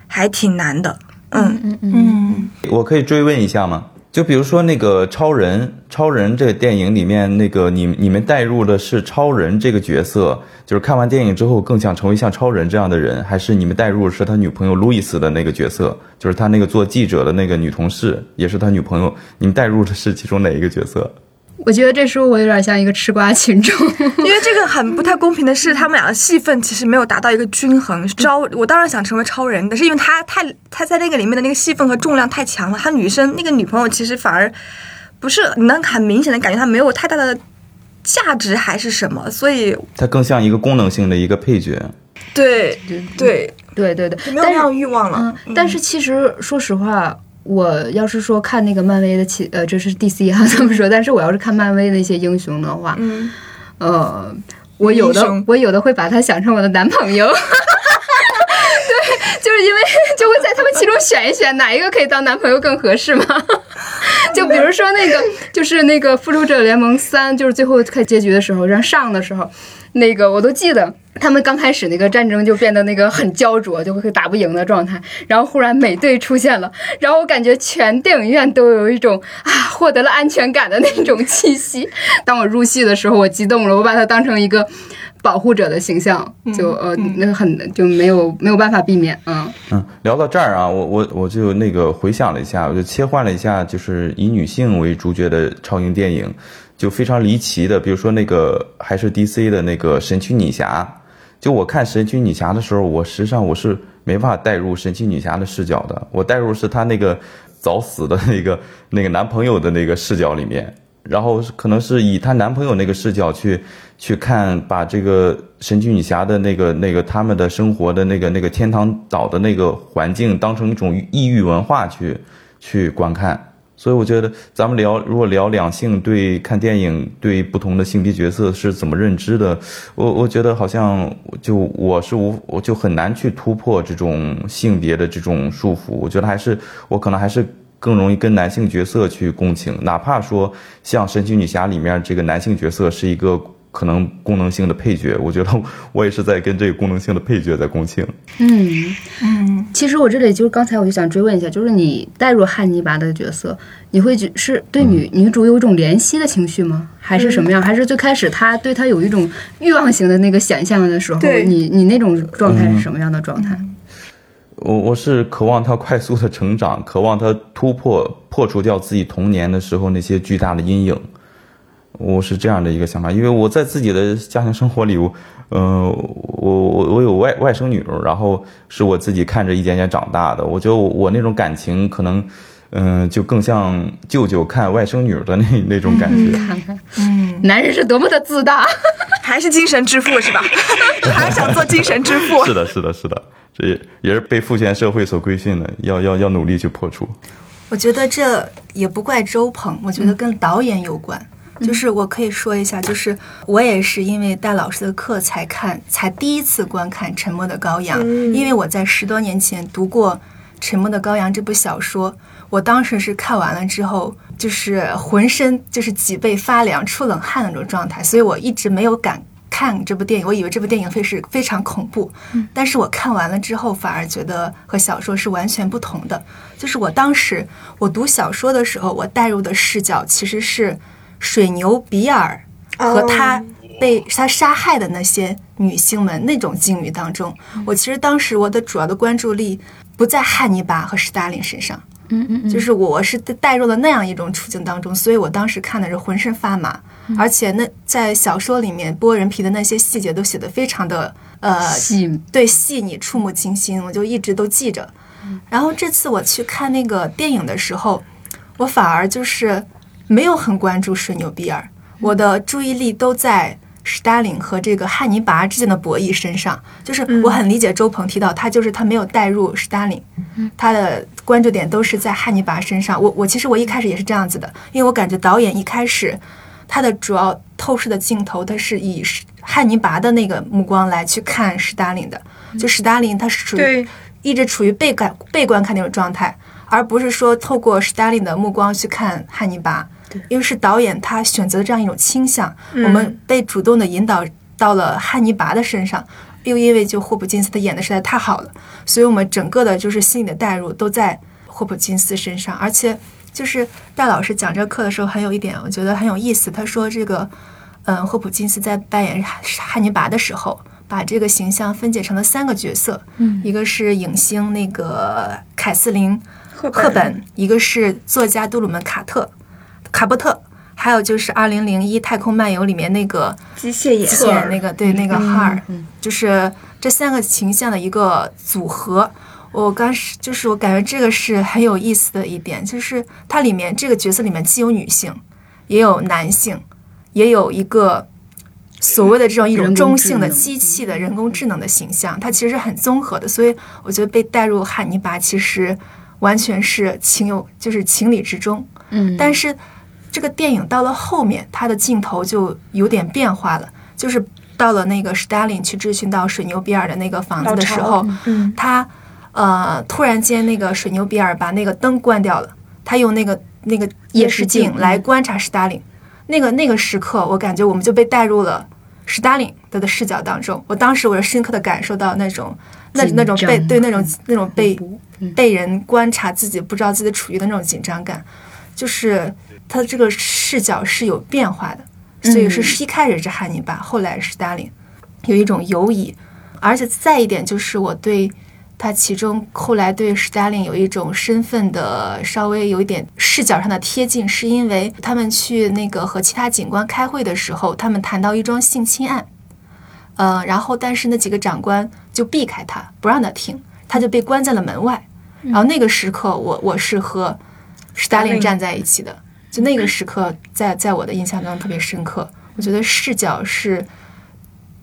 还挺难的。嗯嗯嗯，我可以追问一下吗？就比如说那个超人，超人这个电影里面那个你你们带入的是超人这个角色，就是看完电影之后更想成为像超人这样的人，还是你们带入的是他女朋友路易斯的那个角色，就是他那个做记者的那个女同事也是他女朋友，你们带入的是其中哪一个角色？我觉得这时候我有点像一个吃瓜群众，因为这个很不太公平的是，他们俩的戏份其实没有达到一个均衡。超，我当然想成为超人，但是因为他太他在那个里面的那个戏份和重量太强了，他女生那个女朋友其实反而不是，你能很明显的感觉他没有太大的价值还是什么，所以他更像一个功能性的一个配角。对对对对对，没有那样欲望了。嗯、但是其实说实话。我要是说看那个漫威的其呃，这是 D C 啊，这么说。但是我要是看漫威的一些英雄的话，嗯，呃，我有的我有的会把他想成我的男朋友，对，就是因为就会在他们其中选一选哪一个可以当男朋友更合适嘛。就比如说那个，就是那个《复仇者联盟三》，就是最后看结局的时候，让上的时候，那个我都记得。他们刚开始那个战争就变得那个很焦灼，就会打不赢的状态，然后忽然美队出现了，然后我感觉全电影院都有一种啊获得了安全感的那种气息。当我入戏的时候，我激动了，我把它当成一个保护者的形象，就呃那个很就没有没有办法避免啊。嗯，聊到这儿啊，我我我就那个回想了一下，我就切换了一下，就是以女性为主角的超英电影，就非常离奇的，比如说那个还是 D C 的那个神奇女侠。就我看神奇女侠的时候，我实际上我是没法带入神奇女侠的视角的，我带入是她那个早死的那个那个男朋友的那个视角里面，然后可能是以她男朋友那个视角去去看，把这个神奇女侠的那个那个他们的生活的那个那个天堂岛的那个环境当成一种异域文化去去观看。所以我觉得咱们聊，如果聊两性对看电影对不同的性别角色是怎么认知的，我我觉得好像就我是无我就很难去突破这种性别的这种束缚。我觉得还是我可能还是更容易跟男性角色去共情，哪怕说像神奇女侠里面这个男性角色是一个可能功能性的配角，我觉得我也是在跟这个功能性的配角在共情。嗯嗯，其实我这里就是刚才我就想追问一下，就是你带入汉尼拔的角色，你会是对女、嗯、女主有一种怜惜的情绪吗？还是什么样？嗯、还是最开始他对他有一种欲望型的那个想象的时候，你你那种状态是什么样的状态？嗯、我我是渴望他快速的成长，渴望他突破破除掉自己童年的时候那些巨大的阴影。我是这样的一个想法，因为我在自己的家庭生活里，嗯、呃，我我我有外外甥女，然后是我自己看着一点点长大的。我觉得我我那种感情可能，嗯、呃，就更像舅舅看外甥女的那那种感觉。看看，嗯，男人是多么的自大，还是精神之父是吧？还想做精神之父？是的，是的，是的，这也也是被父权社会所规训的，要要要努力去破除。我觉得这也不怪周鹏，我觉得跟导演有关。嗯，就是我可以说一下，就是我也是因为戴老师的课才看，才第一次观看《沉默的羔羊》，嗯、因为我在十多年前读过《沉默的羔羊》这部小说，我当时是看完了之后，就是浑身就是脊背发凉、出冷汗那种状态，所以我一直没有敢看这部电影，我以为这部电影会是非常恐怖，嗯、但是我看完了之后，反而觉得和小说是完全不同的。就是我当时我读小说的时候，我带入的视角其实是水牛比尔和他被他杀害的那些女性们那种境遇当中，我其实当时我的主要的关注力不在汉尼拔和斯大林身上，嗯嗯，就是我是带入了那样一种处境当中，所以我当时看的是浑身发麻，而且那在小说里面剥人皮的那些细节都写得非常的呃细，对，细腻触目惊心，我就一直都记着。然后这次我去看那个电影的时候，我反而就是没有很关注水牛比尔，我的注意力都在史达林和这个汉尼拔之间的博弈身上。就是我很理解周鹏提到他，就是他没有带入史达林，他的关注点都是在汉尼拔身上。我我其实我一开始也是这样子的，因为我感觉导演一开始他的主要透视的镜头，他是以汉尼拔的那个目光来去看史达林的，就史达林他是属于一直处于被观被观看那种状态，而不是说透过史达林的目光去看汉尼拔。因为是导演他选择这样一种倾向，嗯、我们被主动的引导到了汉尼拔的身上，又因为就霍普金斯他演的实在太好了，所以我们整个的就是心理的代入都在霍普金斯身上。而且就是戴老师讲这课的时候，很有一点我觉得很有意思。他说这个，嗯，霍普金斯在扮演汉尼拔的时候，把这个形象分解成了三个角色，嗯，一个是影星那个凯瑟琳·赫本，一个是作家杜鲁门·卡特卡伯特，还有就是二零零一《太空漫游》里面那个机械眼，机械眼那个对那个哈尔，嗯嗯，就是这三个形象的一个组合。我刚是就是我感觉这个是很有意思的一点，就是它里面这个角色里面既有女性，也有男性，也有一个所谓的这种一种中性的机器的人工智能的形象，它其实很综合的。所以我觉得被带入汉尼拔其实完全是情有就是情理之中。嗯，但是这个电影到了后面，它的镜头就有点变化了，就是到了那个史达林去质询到水牛比尔的那个房子的时候，嗯，他。呃，突然间，那个水牛比尔把那个灯关掉了，他用那个那个夜视镜来观察史达林。那个那个时刻，我感觉我们就被带入了史达林的视角当中。我当时我深刻的感受到那种那那种被对那种那种被被人观察自己不知道自己处于的那种紧张感，就是他这个视角是有变化的，所以是一开始是汉尼拔，后来史达林，有一种游移。而且再一点就是我对。他其中后来对史达林有一种身份的稍微有一点视角上的贴近，是因为他们去那个和其他警官开会的时候，他们谈到一桩性侵案，呃，然后但是那几个长官就避开他，不让他听，他就被关在了门外。然后那个时刻我，我我是和史达林站在一起的，就那个时刻在在我的印象中特别深刻。我觉得视角是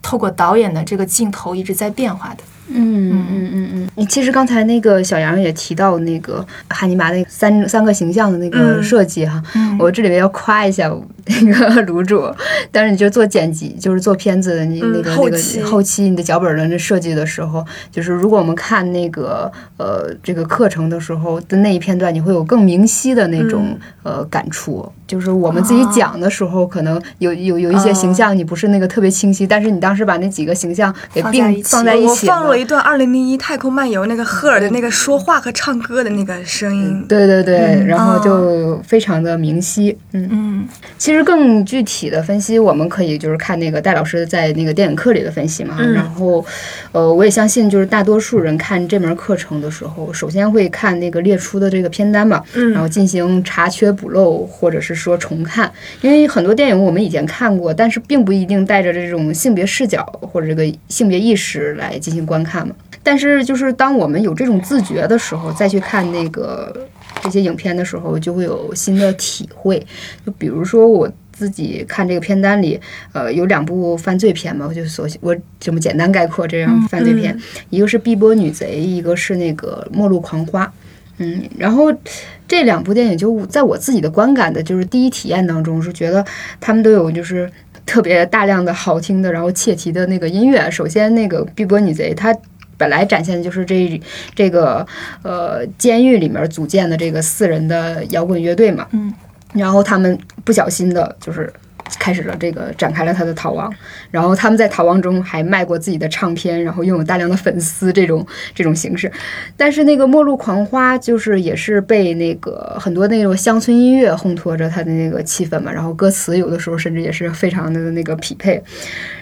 透过导演的这个镜头一直在变化的。嗯嗯嗯嗯嗯，其实刚才那个小杨也提到那个汉尼拔那三三个形象的那个设计哈，嗯嗯，我这里面要夸一下那个卢主，但是你就做剪辑，就是做片子的你那个、嗯、那个后期你的脚本的那设计的时候，就是如果我们看那个呃这个课程的时候的那一片段，你会有更明晰的那种、嗯、呃感触。就是我们自己讲的时候，哦、可能有有有一些形象你不是那个特别清晰，哦、但是你当时把那几个形象给并放在一起，我放了。一段二零零一《太空漫游》那个赫尔的那个说话和唱歌的那个声音，对对对，嗯、然后就非常的明晰。嗯嗯，其实更具体的分析，我们可以就是看那个戴老师在那个电影课里的分析嘛。嗯、然后，呃，我也相信就是大多数人看这门课程的时候，首先会看那个列出的这个片单嘛，嗯、然后进行查缺补漏，或者是说重看，因为很多电影我们以前看过，但是并不一定带着这种性别视角或者这个性别意识来进行观看。看嘛，但是就是当我们有这种自觉的时候，再去看那个这些影片的时候，就会有新的体会。就比如说我自己看这个片单里，呃，有两部犯罪片嘛，我就所我这么简单概括这样犯罪片，嗯嗯、一个是《碧波女贼》，一个是那个《末路狂花》。嗯，然后这两部电影就在我自己的观感的，就是第一体验当中，是觉得他们都有就是。特别大量的好听的，然后切题的那个音乐。首先，那个《碧波女贼》，它本来展现的就是这这个呃监狱里面组建的这个四人的摇滚乐队嘛，嗯，然后他们不小心的就是开始了这个展开了他的逃亡，然后他们在逃亡中还卖过自己的唱片，然后拥有大量的粉丝这种这种形式。但是那个《末路狂花》就是也是被那个很多那种乡村音乐烘托着他的那个气氛嘛，然后歌词有的时候甚至也是非常的那个匹配。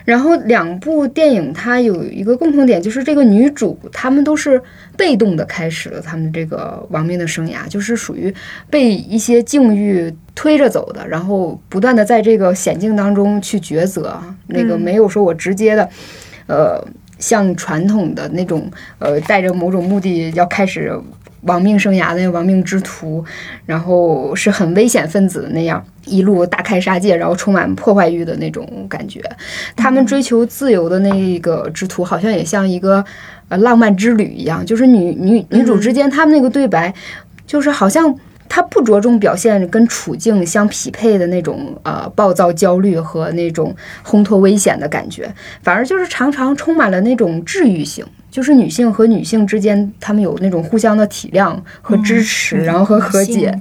然后两部电影它有一个共同点，就是这个女主她们都是被动的开始了他们这个亡命的生涯，就是属于被一些境遇推着走的，然后不断的在这个险境当中去抉择。那个没有说我直接的，呃，像传统的那种，呃，带着某种目的要开始亡命生涯的亡命之徒，然后是很危险分子的那样一路大开杀戒，然后充满破坏欲的那种感觉。他们追求自由的那个之徒，好像也像一个呃浪漫之旅一样，就是女女女主之间他们那个对白，就是好像。他不着重表现跟处境相匹配的那种呃暴躁焦虑和那种烘托危险的感觉，反而就是常常充满了那种治愈性，就是女性和女性之间他们有那种互相的体谅和支持，嗯、然后和和解，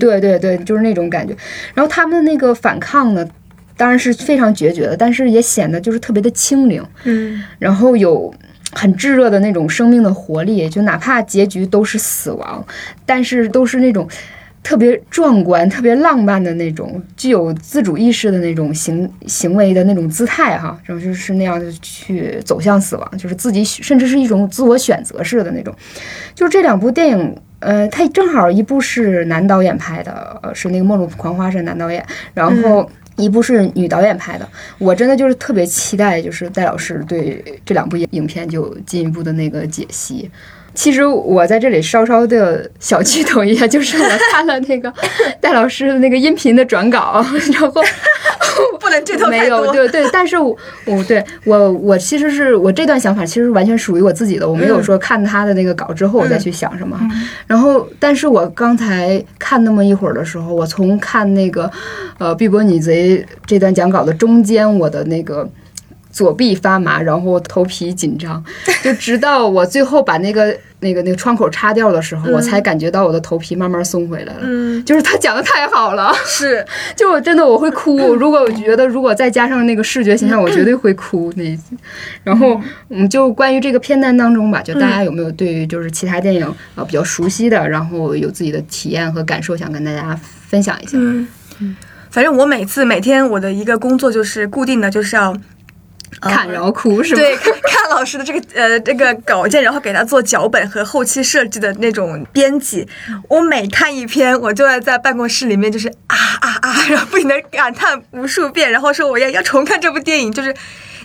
对对对，就是那种感觉。然后他们那个反抗呢，当然是非常决绝的，但是也显得就是特别的清零，嗯，然后有很炙热的那种生命的活力，就哪怕结局都是死亡，但是都是那种特别壮观、特别浪漫的那种具有自主意识的那种行行为的那种姿态哈，然后就是那样的去走向死亡，就是自己甚至是一种自我选择式的那种。就是这两部电影，呃，它正好一部是男导演拍的，呃，是那个《末路狂花》是男导演，然后、嗯。一部是女导演拍的，我真的就是特别期待，就是戴老师对这两部影片就进一步的那个解析。其实我在这里稍稍的小剧透一下，就是我看了那个戴老师的那个音频的转稿，然后不能剧透太多。没有，对对，但是我我对我我其实是我这段想法其实完全属于我自己的，我没有说看他的那个稿之后我再去想什么。嗯嗯、然后，但是我刚才看那么一会儿的时候，我从看那个呃碧波女贼这段讲稿的中间，我的那个。左臂发麻，然后头皮紧张，就直到我最后把那个那个那个窗口插掉的时候、嗯、我才感觉到我的头皮慢慢松回来了。嗯，就是他讲的太好了，是就我真的我会哭，如果我觉得如果再加上那个视觉形象、嗯、我绝对会哭那一次。然后嗯，就关于这个片单当中吧，就大家有没有对于就是其他电影啊、呃、比较熟悉的，然后有自己的体验和感受想跟大家分享一下？嗯嗯，反正我每次每天我的一个工作就是固定的，就是要看然后哭是吧？对，看老师的这个呃这个稿件，然后给他做脚本和后期设计的那种编辑。我每看一篇，我就要在办公室里面就是啊啊啊，然后不停的感叹无数遍，然后说我要要重看这部电影，就是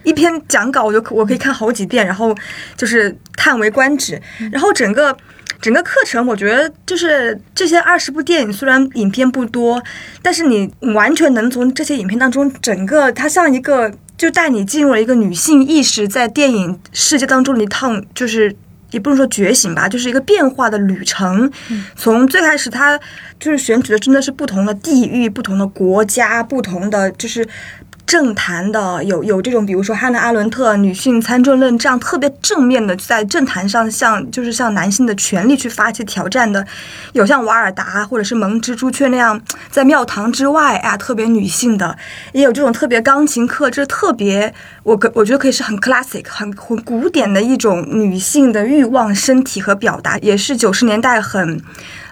一篇讲稿我就我可以看好几遍，然后就是叹为观止。然后整个。整个课程我觉得就是这些二十部电影，虽然影片不多，但是你完全能从这些影片当中，整个它像一个就带你进入了一个女性意识在电影世界当中的一趟，就是也不能说觉醒吧，就是一个变化的旅程。嗯、从最开始它就是选取的真的是不同的地域、不同的国家、不同的就是政坛的，有有这种比如说汉娜·阿伦特女性参政论这样特别正面的在政坛上向就是向男性的权利去发起挑战的，有像瓦尔达或者是蒙蜘蛛雀那样在庙堂之外啊特别女性的，也有这种特别钢琴课，这特别我我觉得可以是很 classic 很很古典的一种女性的欲望身体和表达，也是九十年代很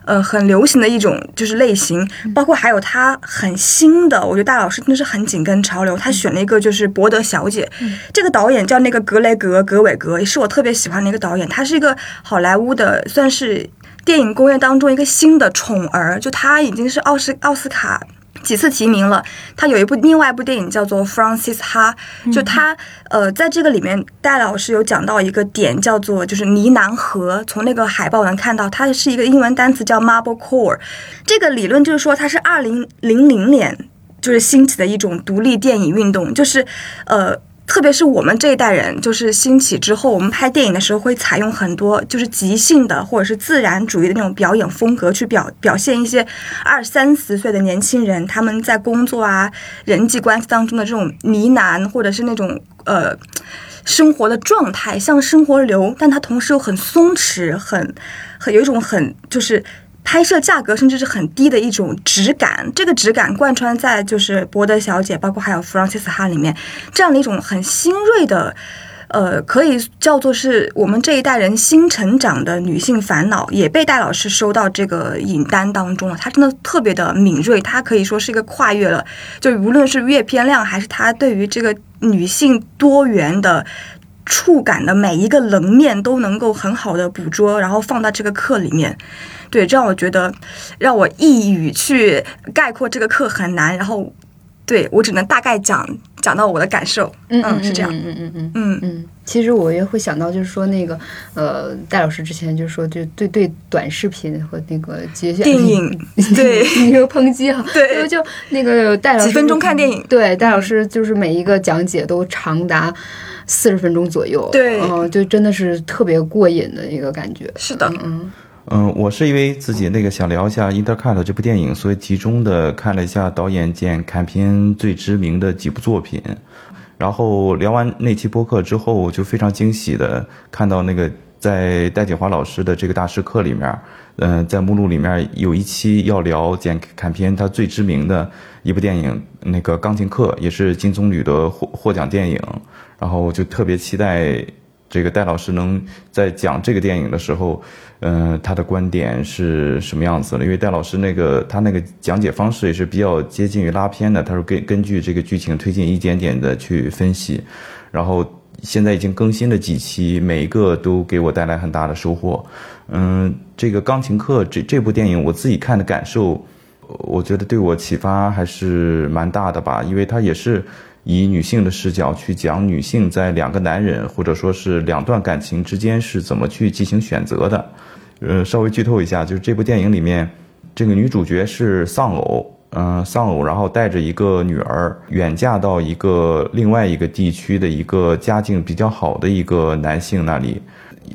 呃，很流行的一种就是类型，包括还有他很新的，我觉得大老师真的是很紧跟潮流，他选了一个就是博德小姐、嗯、这个导演叫那个格雷格格韦格，也是我特别喜欢的一个导演，他是一个好莱坞的算是电影工业当中一个新的宠儿，就他已经是奥斯奥斯卡几次提名了，他有一部另外一部电影叫做 Frances Ha， 就他、嗯、呃在这个里面戴老师有讲到一个点叫做就是呢喃河，从那个海报能看到它是一个英文单词叫 Marble Core， 这个理论就是说它是二零零零年就是兴起的一种独立电影运动，就是呃。特别是我们这一代人就是兴起之后，我们拍电影的时候会采用很多就是即兴的或者是自然主义的那种表演风格去表表现一些二三十岁的年轻人他们在工作啊人际关系当中的这种呢喃，或者是那种呃生活的状态像生活流，但它同时又很松弛，很很有一种很就是拍摄价格甚至是很低的一种质感，这个质感贯穿在就是博德小姐包括还有弗朗西斯哈里面，这样的一种很新锐的呃，可以叫做是我们这一代人新成长的女性烦恼，也被戴老师收到这个影单当中了。她真的特别的敏锐，她可以说是一个跨越了，就无论是阅片量还是她对于这个女性多元的触感的每一个棱面都能够很好的捕捉，然后放到这个课里面。对，这让我觉得让我一语去概括这个课很难，然后对我只能大概讲讲到我的感受。 嗯, 嗯是这样嗯嗯嗯嗯嗯其实我也会想到就是说那个呃戴老师之前就说就对对短视频和那个节选电影对你有抨击哈、啊、对就那个戴老师几分钟看电影，对戴老师就是每一个讲解都长达四十分钟左右，对嗯、呃、就真的是特别过瘾的一个感觉。是的嗯嗯，我是因为自己那个想聊一下 Intercut 这部电影，所以集中的看了一下导演兼坎皮恩最知名的几部作品。然后聊完那期播客之后，我就非常惊喜的看到那个在戴锦华老师的这个大师课里面，嗯、呃，在目录里面有一期要聊简坎皮恩他最知名的一部电影，那个钢琴课也是金棕榈的获获奖电影。然后我就特别期待这个戴老师能在讲这个电影的时候，嗯、呃，他的观点是什么样子的？因为戴老师那个他那个讲解方式也是比较接近于拉片的，他说根根据这个剧情推进一点点的去分析，然后现在已经更新了几期，每一个都给我带来很大的收获。嗯，这个《钢琴课》这这部电影我自己看的感受，我觉得对我启发还是蛮大的吧，因为它也是以女性的视角去讲女性在两个男人或者说是两段感情之间是怎么去进行选择的。呃，稍微剧透一下，就是这部电影里面这个女主角是丧偶，嗯、呃，丧偶，然后带着一个女儿远嫁到一个另外一个地区的一个家境比较好的一个男性那里，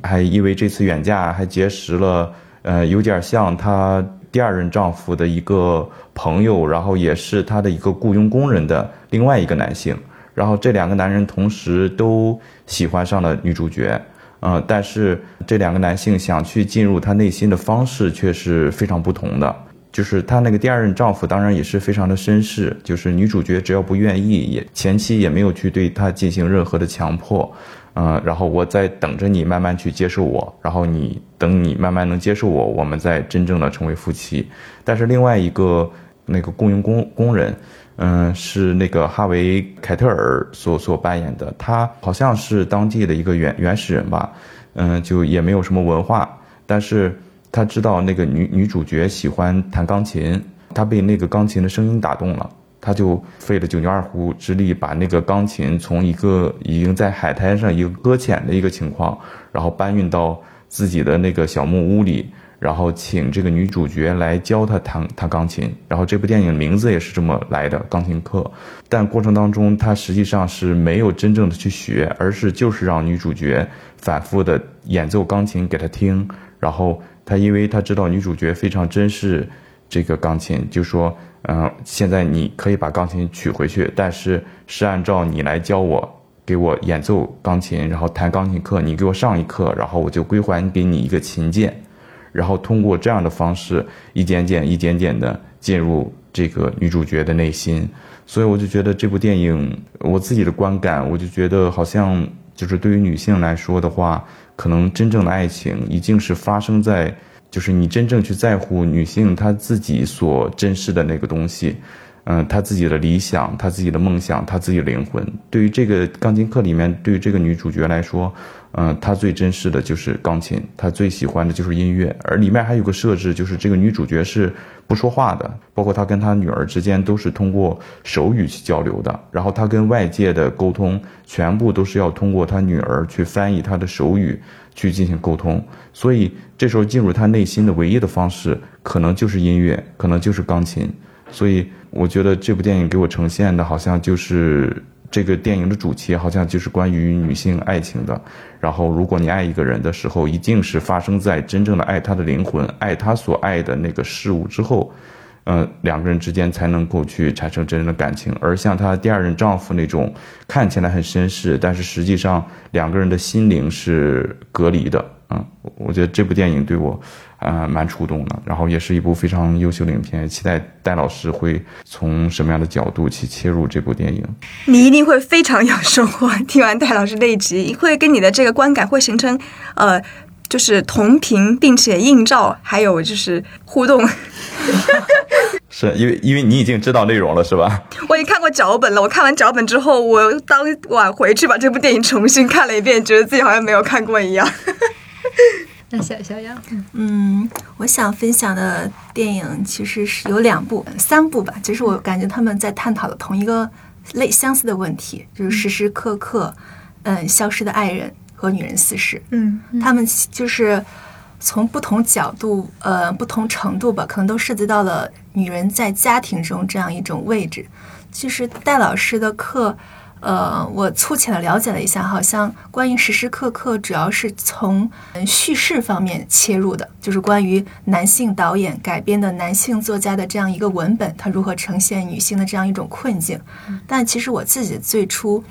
还因为这次远嫁还结识了呃，有点像她第二任丈夫的一个朋友，然后也是他的一个雇佣工人的另外一个男性，然后这两个男人同时都喜欢上了女主角，呃，但是这两个男性想去进入他内心的方式却是非常不同的。就是他那个第二任丈夫当然也是非常的绅士，就是女主角只要不愿意，也前期也没有去对他进行任何的强迫，嗯、呃，然后我在等着你慢慢去接受我，然后你等你慢慢能接受我，我们再真正的成为夫妻。但是另外一个那个雇佣工工人，嗯、呃，是那个哈维·凯特尔所所扮演的，他好像是当地的一个原原始人吧，嗯、呃，就也没有什么文化，但是他知道那个女女主角喜欢弹钢琴，他被那个钢琴的声音打动了。他就费了九牛二虎之力，把那个钢琴从一个已经在海滩上一个搁浅的一个情况，然后搬运到自己的那个小木屋里，然后请这个女主角来教他弹弹钢琴。然后这部电影名字也是这么来的，《钢琴课》。但过程当中，他实际上是没有真正的去学，而是就是让女主角反复的演奏钢琴给他听。然后他因为他知道女主角非常珍视这个钢琴，就说嗯、呃，现在你可以把钢琴取回去，但是是按照你来教我，给我演奏钢琴，然后弹钢琴课，你给我上一课，然后我就归还给你一个琴键。然后通过这样的方式，一点点、一点点的进入这个女主角的内心。所以我就觉得这部电影，我自己的观感，我就觉得好像就是对于女性来说的话，可能真正的爱情已经是发生在就是你真正去在乎女性她自己所珍视的那个东西，嗯，她自己的理想，她自己的梦想，她自己的灵魂。对于这个钢琴课里面，对于这个女主角来说，嗯，她最珍视的就是钢琴，她最喜欢的就是音乐。而里面还有个设置，就是这个女主角是不说话的，包括她跟她女儿之间都是通过手语去交流的，然后她跟外界的沟通全部都是要通过她女儿去翻译她的手语去进行沟通。所以这时候进入他内心的唯一的方式可能就是音乐，可能就是钢琴。所以我觉得这部电影给我呈现的好像就是这个电影的主题好像就是关于女性爱情的。然后如果你爱一个人的时候，一定是发生在真正的爱他的灵魂，爱他所爱的那个事物之后，呃，两个人之间才能够去产生真正的感情。而像她第二任丈夫那种看起来很绅士，但是实际上两个人的心灵是隔离的。嗯，我觉得这部电影对我呃蛮触动的，然后也是一部非常优秀的影片，期待戴老师会从什么样的角度去切入这部电影。你一定会非常有收获，听完戴老师那一集会跟你的这个观感会形成呃就是同频，并且映照，还有就是互动。是因为因为你已经知道内容了是吧？我已经看过脚本了，我看完脚本之后，我当晚回去把这部电影重新看了一遍，觉得自己好像没有看过一样。那小小杨，嗯，我想分享的电影其实是有两部、三部吧，就是我感觉他们在探讨的同一个类相似的问题，就是时时刻刻，嗯，消失的爱人。和女人四十，嗯，他们就是从不同角度，呃，不同程度吧，可能都涉及到了女人在家庭中这样一种位置。就是戴老师的课，呃，我粗浅的了解了一下，好像关于时时刻刻主要是从叙事方面切入的，就是关于男性导演改编的男性作家的这样一个文本，它如何呈现女性的这样一种困境。但其实我自己最初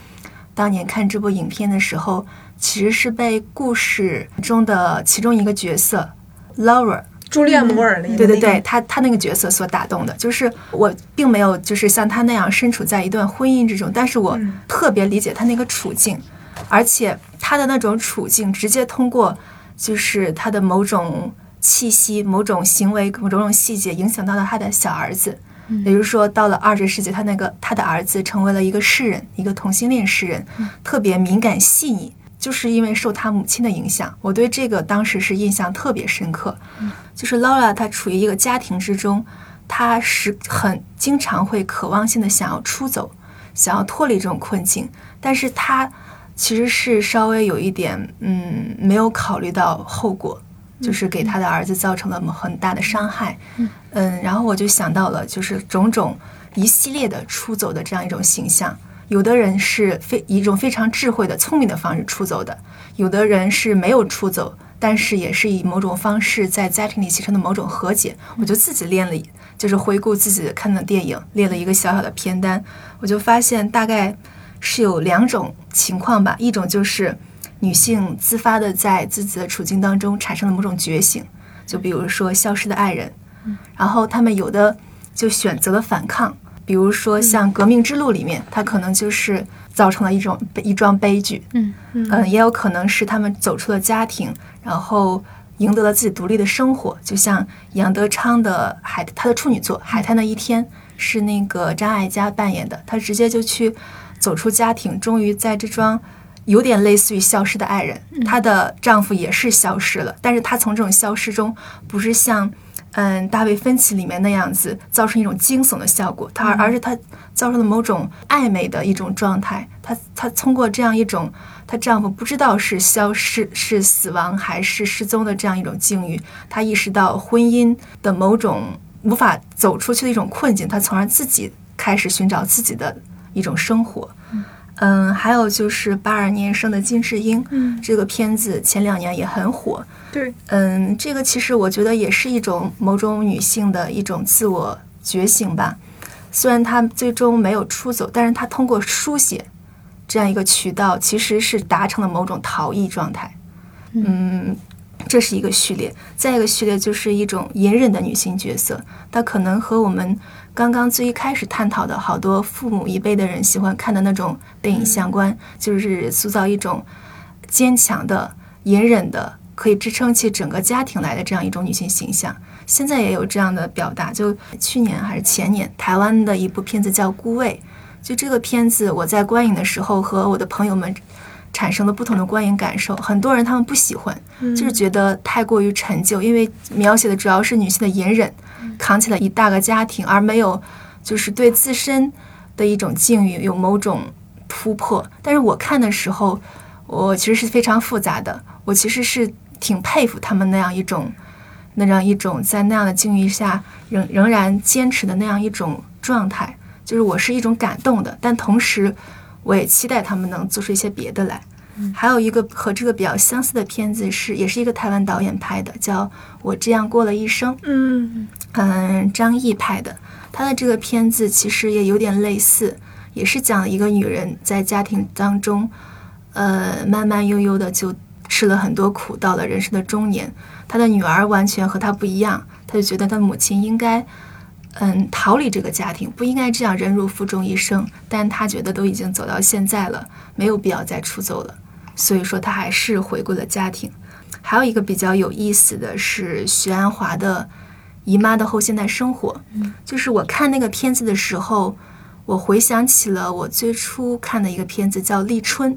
当年看这部影片的时候，其实是被故事中的其中一个角色 Laura 茱莉亚·摩尔、嗯、对对对，她她那个角色所打动的。就是我并没有就是像她那样身处在一段婚姻之中，但是我特别理解她那个处境、嗯、而且他的那种处境直接通过就是他的某种气息、某种行为、某种细节影响到了他的小儿子，也就是说到了二十世纪，他那个他的儿子成为了一个诗人，一个同性恋诗人，特别敏感细腻，就是因为受他母亲的影响。我对这个当时是印象特别深刻，就是 Laura 她处于一个家庭之中，她是很经常会渴望性的想要出走，想要脱离这种困境，但是她其实是稍微有一点嗯，没有考虑到后果，就是给他的儿子造成了很大的伤害。 嗯, 嗯，然后我就想到了就是种种一系列的出走的这样一种形象，有的人是非一种非常智慧的聪明的方式出走的，有的人是没有出走，但是也是以某种方式在家庭里形成的某种和解。我就自己练了，就是回顾自己看的电影，列了一个小小的片单，我就发现大概是有两种情况吧。一种就是女性自发的在自己的处境当中产生了某种觉醒，就比如说消失的爱人，然后她们有的就选择了反抗，比如说像革命之路里面，她可能就是造成了一种一桩悲剧。嗯嗯，也有可能是她们走出了家庭，然后赢得了自己独立的生活，就像杨德昌的海他的处女作《海滩的一天》是那个张艾嘉扮演的，她直接就去走出家庭，终于在这桩有点类似于消失的爱人，她的丈夫也是消失了，但是她从这种消失中不是像嗯大卫芬奇里面那样子造成一种惊悚的效果，她而是她造成了某种暧昧的一种状态。她她通过这样一种她丈夫不知道是消失是死亡还是失踪的这样一种境遇，她意识到婚姻的某种无法走出去的一种困境，她从而自己开始寻找自己的一种生活。嗯，还有就是八二年生的金智英，嗯，这个片子前两年也很火。对，嗯，这个其实我觉得也是一种某种女性的一种自我觉醒吧。虽然她最终没有出走，但是她通过书写这样一个渠道，其实是达成了某种逃逸状态。嗯，这是一个序列。再一个序列就是一种隐忍的女性角色，她可能和我们刚刚最一开始探讨的好多父母一辈的人喜欢看的那种电影相关，嗯，就是塑造一种坚强的隐忍的可以支撑起整个家庭来的这样一种女性形象。现在也有这样的表达，就去年还是前年台湾的一部片子叫《孤味》，就这个片子我在观影的时候和我的朋友们产生了不同的观影感受。很多人他们不喜欢，嗯，就是觉得太过于陈旧，因为描写的主要是女性的隐忍扛起了一大个家庭，而没有就是对自身的一种境遇有某种突破。但是我看的时候我其实是非常复杂的，我其实是挺佩服他们那样一种那样一种在那样的境遇下仍仍然坚持的那样一种状态，就是我是一种感动的，但同时我也期待他们能做出一些别的来。还有一个和这个比较相似的片子是，也是一个台湾导演拍的，叫《我这样过了一生》。嗯嗯，张译拍的，他的这个片子其实也有点类似，也是讲了一个女人在家庭当中，呃，慢慢悠悠的就吃了很多苦，到了人生的中年，她的女儿完全和她不一样，她就觉得她母亲应该，嗯，逃离这个家庭，不应该这样忍辱负重一生，但她觉得都已经走到现在了，没有必要再出走了。所以说他还是回归了家庭。还有一个比较有意思的是徐安华的姨妈的后现代生活，就是我看那个片子的时候我回想起了我最初看的一个片子叫《立春》。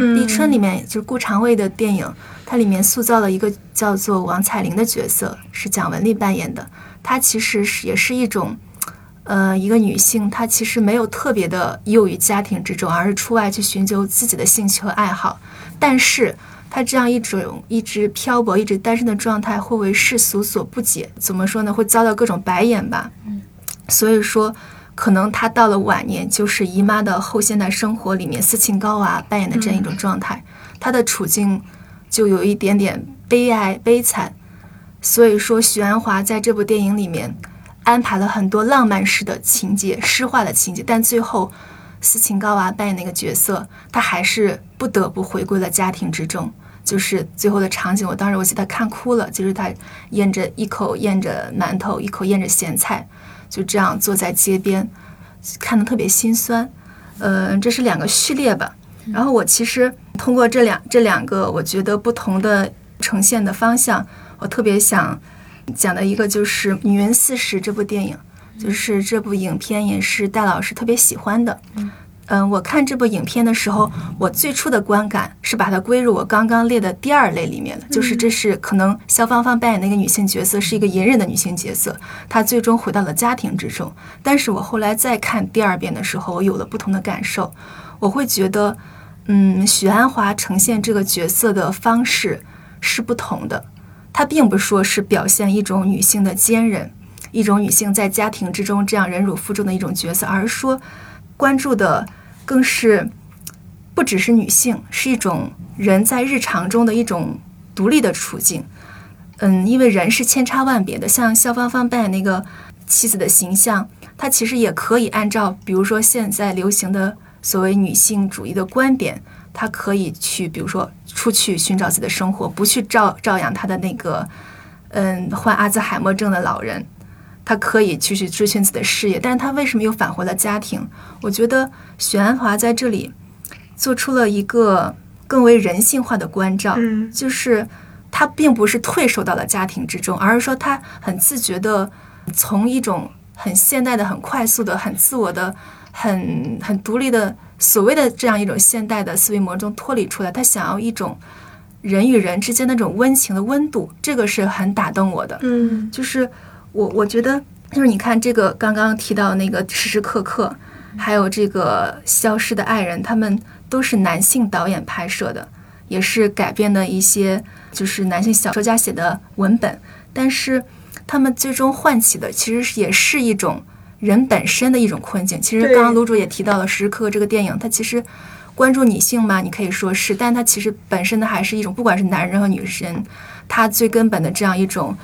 《立春》里面就是顾长卫的电影，它里面塑造了一个叫做王彩玲的角色，是蒋雯丽扮演的。她其实也是一种呃，一个女性，她其实没有特别的囿于家庭之中，而是出外去寻求自己的兴趣和爱好。但是她这样一种一直漂泊、一直单身的状态，会为世俗所不解，怎么说呢？会遭到各种白眼吧。嗯，所以说，可能她到了晚年，就是《姨妈的后现代生活》里面斯琴高娃扮演的这样一种状态，嗯，她的处境就有一点点悲哀、悲惨。所以说，许鞍华在这部电影里面安排了很多浪漫式的情节、诗化的情节，但最后斯琴高娃扮演那个角色，她还是不得不回归了家庭之中。就是最后的场景，我当时我记得看哭了，就是她咽着一口咽着馒头，一口咽着咸菜，就这样坐在街边，看得特别心酸。嗯、呃，这是两个序列吧。然后我其实通过这两这两个我觉得不同的呈现的方向，我特别想讲的一个就是《女人四十》这部电影，就是这部影片也是戴老师特别喜欢的。嗯、呃，我看这部影片的时候，我最初的观感是把它归入我刚刚列的第二类里面了，就是这是可能萧芳芳扮演的一个女性角色是一个隐忍的女性角色，她最终回到了家庭之中。但是我后来再看第二遍的时候，我有了不同的感受，我会觉得，嗯，许鞍华呈现这个角色的方式是不同的，她并不说是表现一种女性的坚韧。一种女性在家庭之中这样忍辱负重的一种角色，而是说关注的更是不只是女性，是一种人在日常中的一种独立的处境。嗯，因为人是千差万别的，像萧芳芳扮演那个妻子的形象，她其实也可以按照比如说现在流行的所谓女性主义的观点，她可以去比如说出去寻找自己的生活，不去照照养她的那个嗯患阿兹海默症的老人，他可以去去追寻自己的事业，但是他为什么又返回了家庭？我觉得许鞍华在这里做出了一个更为人性化的关照、嗯、就是他并不是退守到了家庭之中，而是说他很自觉的从一种很现代的、很快速的、很自我的、很很独立的所谓的这样一种现代的思维模中脱离出来，他想要一种人与人之间那种温情的温度，这个是很打动我的。嗯，就是我我觉得就是你看这个刚刚提到那个时时刻刻还有这个消失的爱人，他们都是男性导演拍摄的，也是改编的一些就是男性小说家写的文本，但是他们最终唤起的其实也是一种人本身的一种困境。其实刚刚卢主也提到了时时刻刻这个电影，它其实关注女性嘛，你可以说是，但它其实本身的还是一种不管是男人和女人它最根本的这样一种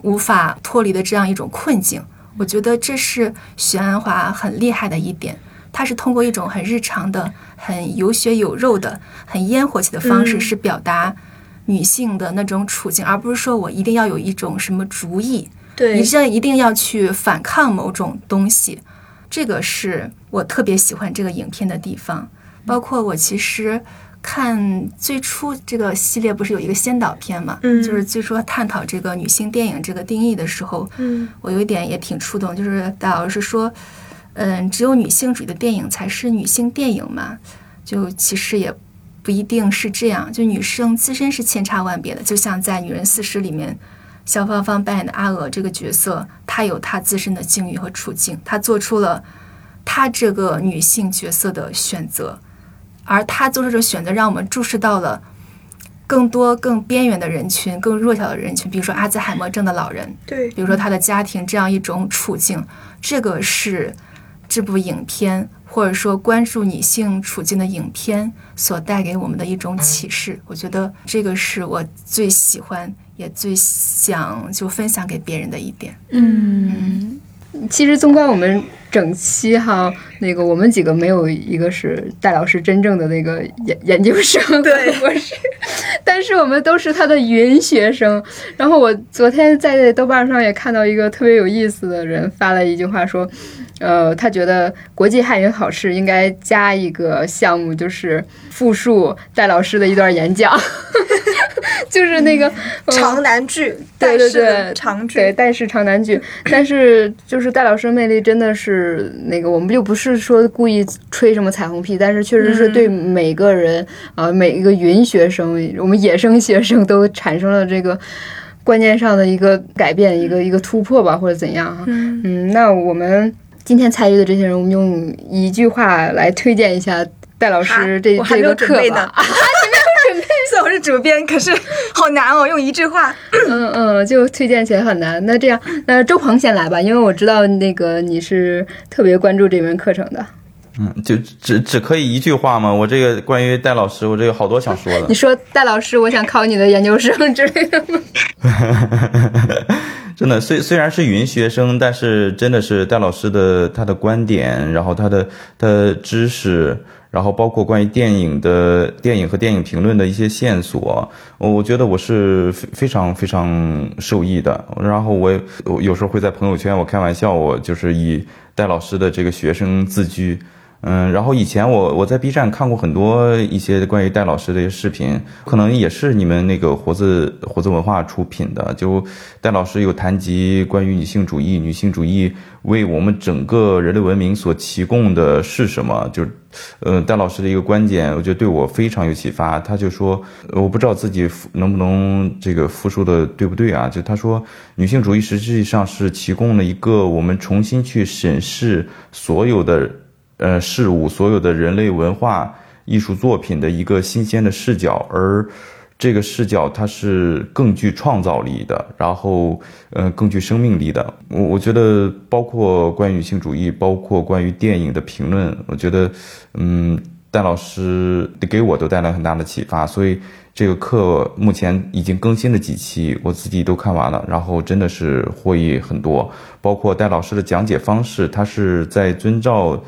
无法脱离的这样一种困境。我觉得这是许鞍华很厉害的一点，他是通过一种很日常的、很有血有肉的、很烟火气的方式，是表达女性的那种处境、嗯、而不是说我一定要有一种什么主意，对，你这一定要去反抗某种东西。这个是我特别喜欢这个影片的地方。包括我其实看最初这个系列不是有一个先导片嘛、嗯、就是最初探讨这个女性电影这个定义的时候、嗯、我有一点也挺触动，就是戴老师说嗯，只有女性主义的电影才是女性电影嘛，就其实也不一定是这样，就女生自身是千差万别的，就像在《女人四十》里面萧芳芳扮演的阿娥这个角色，她有她自身的境遇和处境，她做出了她这个女性角色的选择，而他做出这种选择让我们注视到了更多更边缘的人群、更弱小的人群，比如说阿兹海默症的老人，对，比如说他的家庭这样一种处境。这个是这部影片或者说关注女性处境的影片所带给我们的一种启示。我觉得这个是我最喜欢也最想就分享给别人的一点。嗯，其实纵观我们整期哈，那个我们几个没有一个是戴老师真正的那个研研究生，对，博士，但是我们都是他的云学生。然后我昨天在豆瓣上也看到一个特别有意思的人发了一句话说，呃，他觉得国际汉语考试应该加一个项目，就是复述戴老师的一段演讲。就是那个、嗯、长难句，对对对，长句，对，但是长难句，但是就是戴老师的魅力真的是那个，我们就不是说故意吹什么彩虹屁，但是确实是对每个人啊、嗯呃，每一个云学生，我们野生学生都产生了这个观念上的一个改变，一个一个突破吧，或者怎样哈、啊，嗯，嗯，那我们今天参与的这些人，我们用一句话来推荐一下戴老师这、啊、这个课吧。虽然我是主编，可是好难哦，用一句话，嗯嗯，就推荐起来很难。那这样，那周鹏先来吧，因为我知道那个你是特别关注这门课程的。嗯，就只只可以一句话吗？我这个关于戴老师，我这个好多想说的。你说戴老师，我想考你的研究生之类的吗？真的，虽虽然是云学生，但是真的是戴老师的他的观点，然后他的他的知识。然后包括关于电影的电影和电影评论的一些线索，我觉得我是非常非常受益的。然后我我有时候会在朋友圈，我开玩笑，我就是以戴老师的这个学生自居，嗯，然后以前我我在 B 站看过很多一些关于戴老师的视频，可能也是你们那个活字活字文化出品的，就戴老师有谈及关于女性主义，女性主义为我们整个人类文明所提供的是什么，就呃戴老师的一个观点我觉得对我非常有启发。他就说，我不知道自己能不能这个复述的对不对啊，就他说女性主义实际上是提供了一个我们重新去审视所有的呃，事物，所有的人类文化艺术作品的一个新鲜的视角，而这个视角它是更具创造力的，然后呃更具生命力的。我我觉得包括关于女性主义，包括关于电影的评论，我觉得嗯戴老师给我都带来很大的启发，所以这个课目前已经更新了几期，我自己都看完了，然后真的是获益很多。包括戴老师的讲解方式，他是在遵照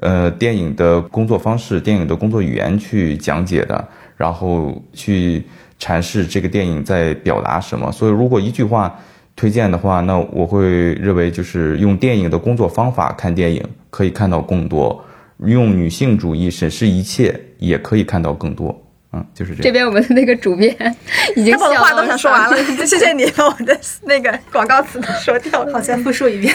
呃，电影的工作方式，电影的工作语言去讲解的，然后去阐释这个电影在表达什么。所以如果一句话推荐的话，那我会认为就是用电影的工作方法看电影，可以看到更多，用女性主义审视一切，也可以看到更多。嗯，就是这样。这边我们的那个主编已经笑了，他把话都想说完了，谢谢你把我的那个广告词都说掉了。好，再复述一遍。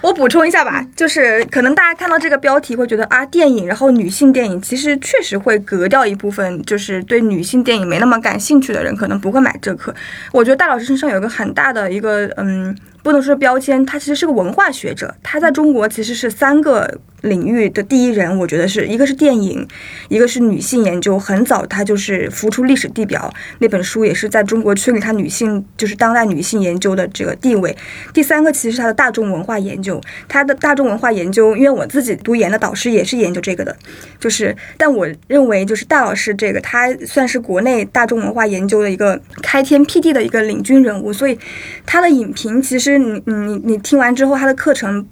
我补充一下吧，就是可能大家看到这个标题会觉得啊，电影，然后女性电影，其实确实会隔掉一部分，就是对女性电影没那么感兴趣的人，可能不会买这课。我觉得戴老师身上有一个很大的一个嗯。不能说标签，他其实是个文化学者，他在中国其实是三个领域的第一人，我觉得是一个是电影，一个是女性研究，很早他就是浮出历史地表，那本书也是在中国确立他女性就是当代女性研究的这个地位。第三个其实是他的大众文化研究，他的大众文化研究，因为我自己读研的导师也是研究这个的，就是但我认为就是戴老师这个他算是国内大众文化研究的一个开天辟地的一个领军人物，所以他的影评其实你你你听完之后，他的课程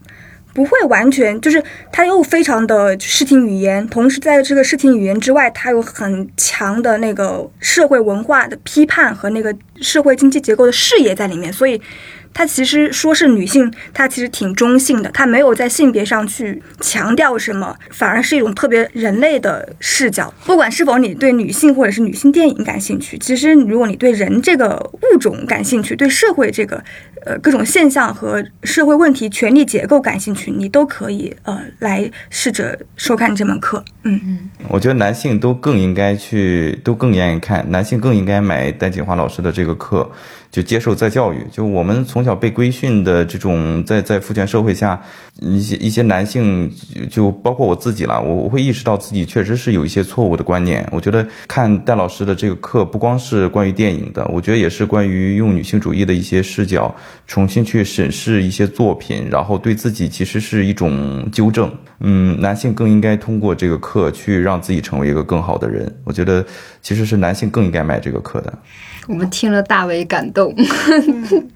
不会完全就是他又非常的视听语言，同时在这个视听语言之外，他有很强的那个社会文化的批判和那个社会经济结构的视野在里面，所以他其实说是女性，他其实挺中性的，他没有在性别上去强调什么，反而是一种特别人类的视角。不管是否你对女性或者是女性电影感兴趣，其实如果你对人这个物种感兴趣，对社会这个呃各种现象和社会问题、权力结构感兴趣，你都可以呃来试着收看这门课。嗯嗯，我觉得男性都更应该去，都更愿意看，男性更应该买戴锦华老师的这个课。就接受再教育，就我们从小被规训的这种在在父权社会下，一些一些男性，就包括我自己了，我我会意识到自己确实是有一些错误的观念。我觉得看戴老师的这个课，不光是关于电影的，我觉得也是关于用女性主义的一些视角，重新去审视一些作品，然后对自己其实是一种纠正。嗯，男性更应该通过这个课去让自己成为一个更好的人。我觉得其实是男性更应该买这个课的。我们听了大为感动。嗯，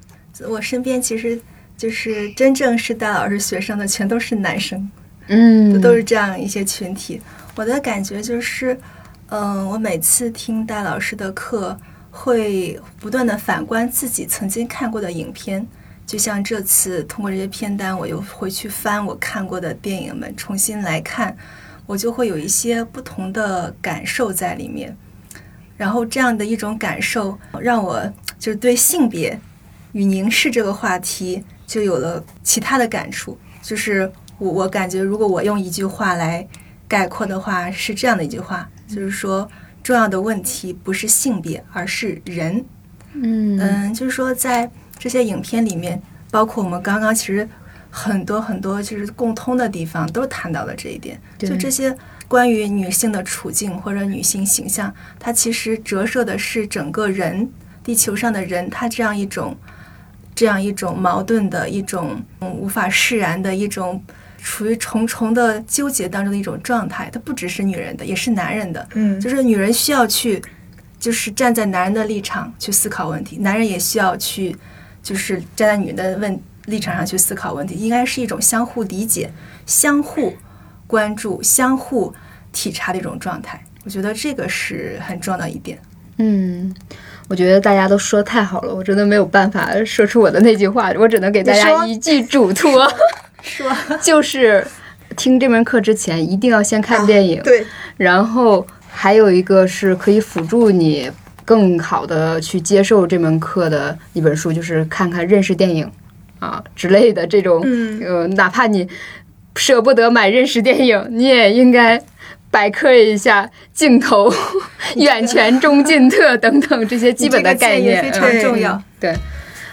我身边其实就是真正是戴老师学生的全都是男生，嗯，都是这样一些群体。我的感觉就是，嗯、呃，我每次听戴老师的课，会不断的反观自己曾经看过的影片，就像这次通过这些片单，我又回去翻我看过的电影们，重新来看，我就会有一些不同的感受在里面。然后这样的一种感受让我就是对性别与凝视这个话题就有了其他的感触，就是我我感觉如果我用一句话来概括的话是这样的一句话，就是说重要的问题不是性别而是人。嗯嗯，就是说在这些影片里面，包括我们刚刚其实很多很多就是共通的地方都谈到了这一点，就这些关于女性的处境或者女性形象，它其实折射的是整个人，地球上的人，它这样一种这样一种矛盾的一种、嗯、无法释然的一种处于重重的纠结当中的一种状态。它不只是女人的，也是男人的。嗯，就是女人需要去就是站在男人的立场去思考问题，男人也需要去就是站在女人的问立场上去思考问题，应该是一种相互理解、相互关注、相互体察的一种状态。我觉得这个是很重要的一点。嗯，我觉得大家都说太好了，我真的没有办法说出我的那句话，我只能给大家一句嘱托，说就是听这门课之前一定要先看电影、啊、对，然后还有一个是可以辅助你更好的去接受这门课的一本书，就是看看认识电影啊之类的这种、嗯、呃，哪怕你舍不得买认识电影，你也应该百科一下镜头远全中近特等等这些基本的概念，非常重要、嗯、对。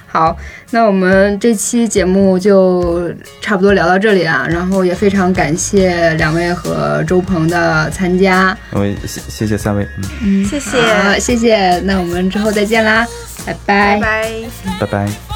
好，那我们这期节目就差不多聊到这里啊，然后也非常感谢两位和周鹏的参加，我谢谢三位，嗯，谢谢、啊、谢谢，那我们之后再见啦，拜拜拜拜拜拜。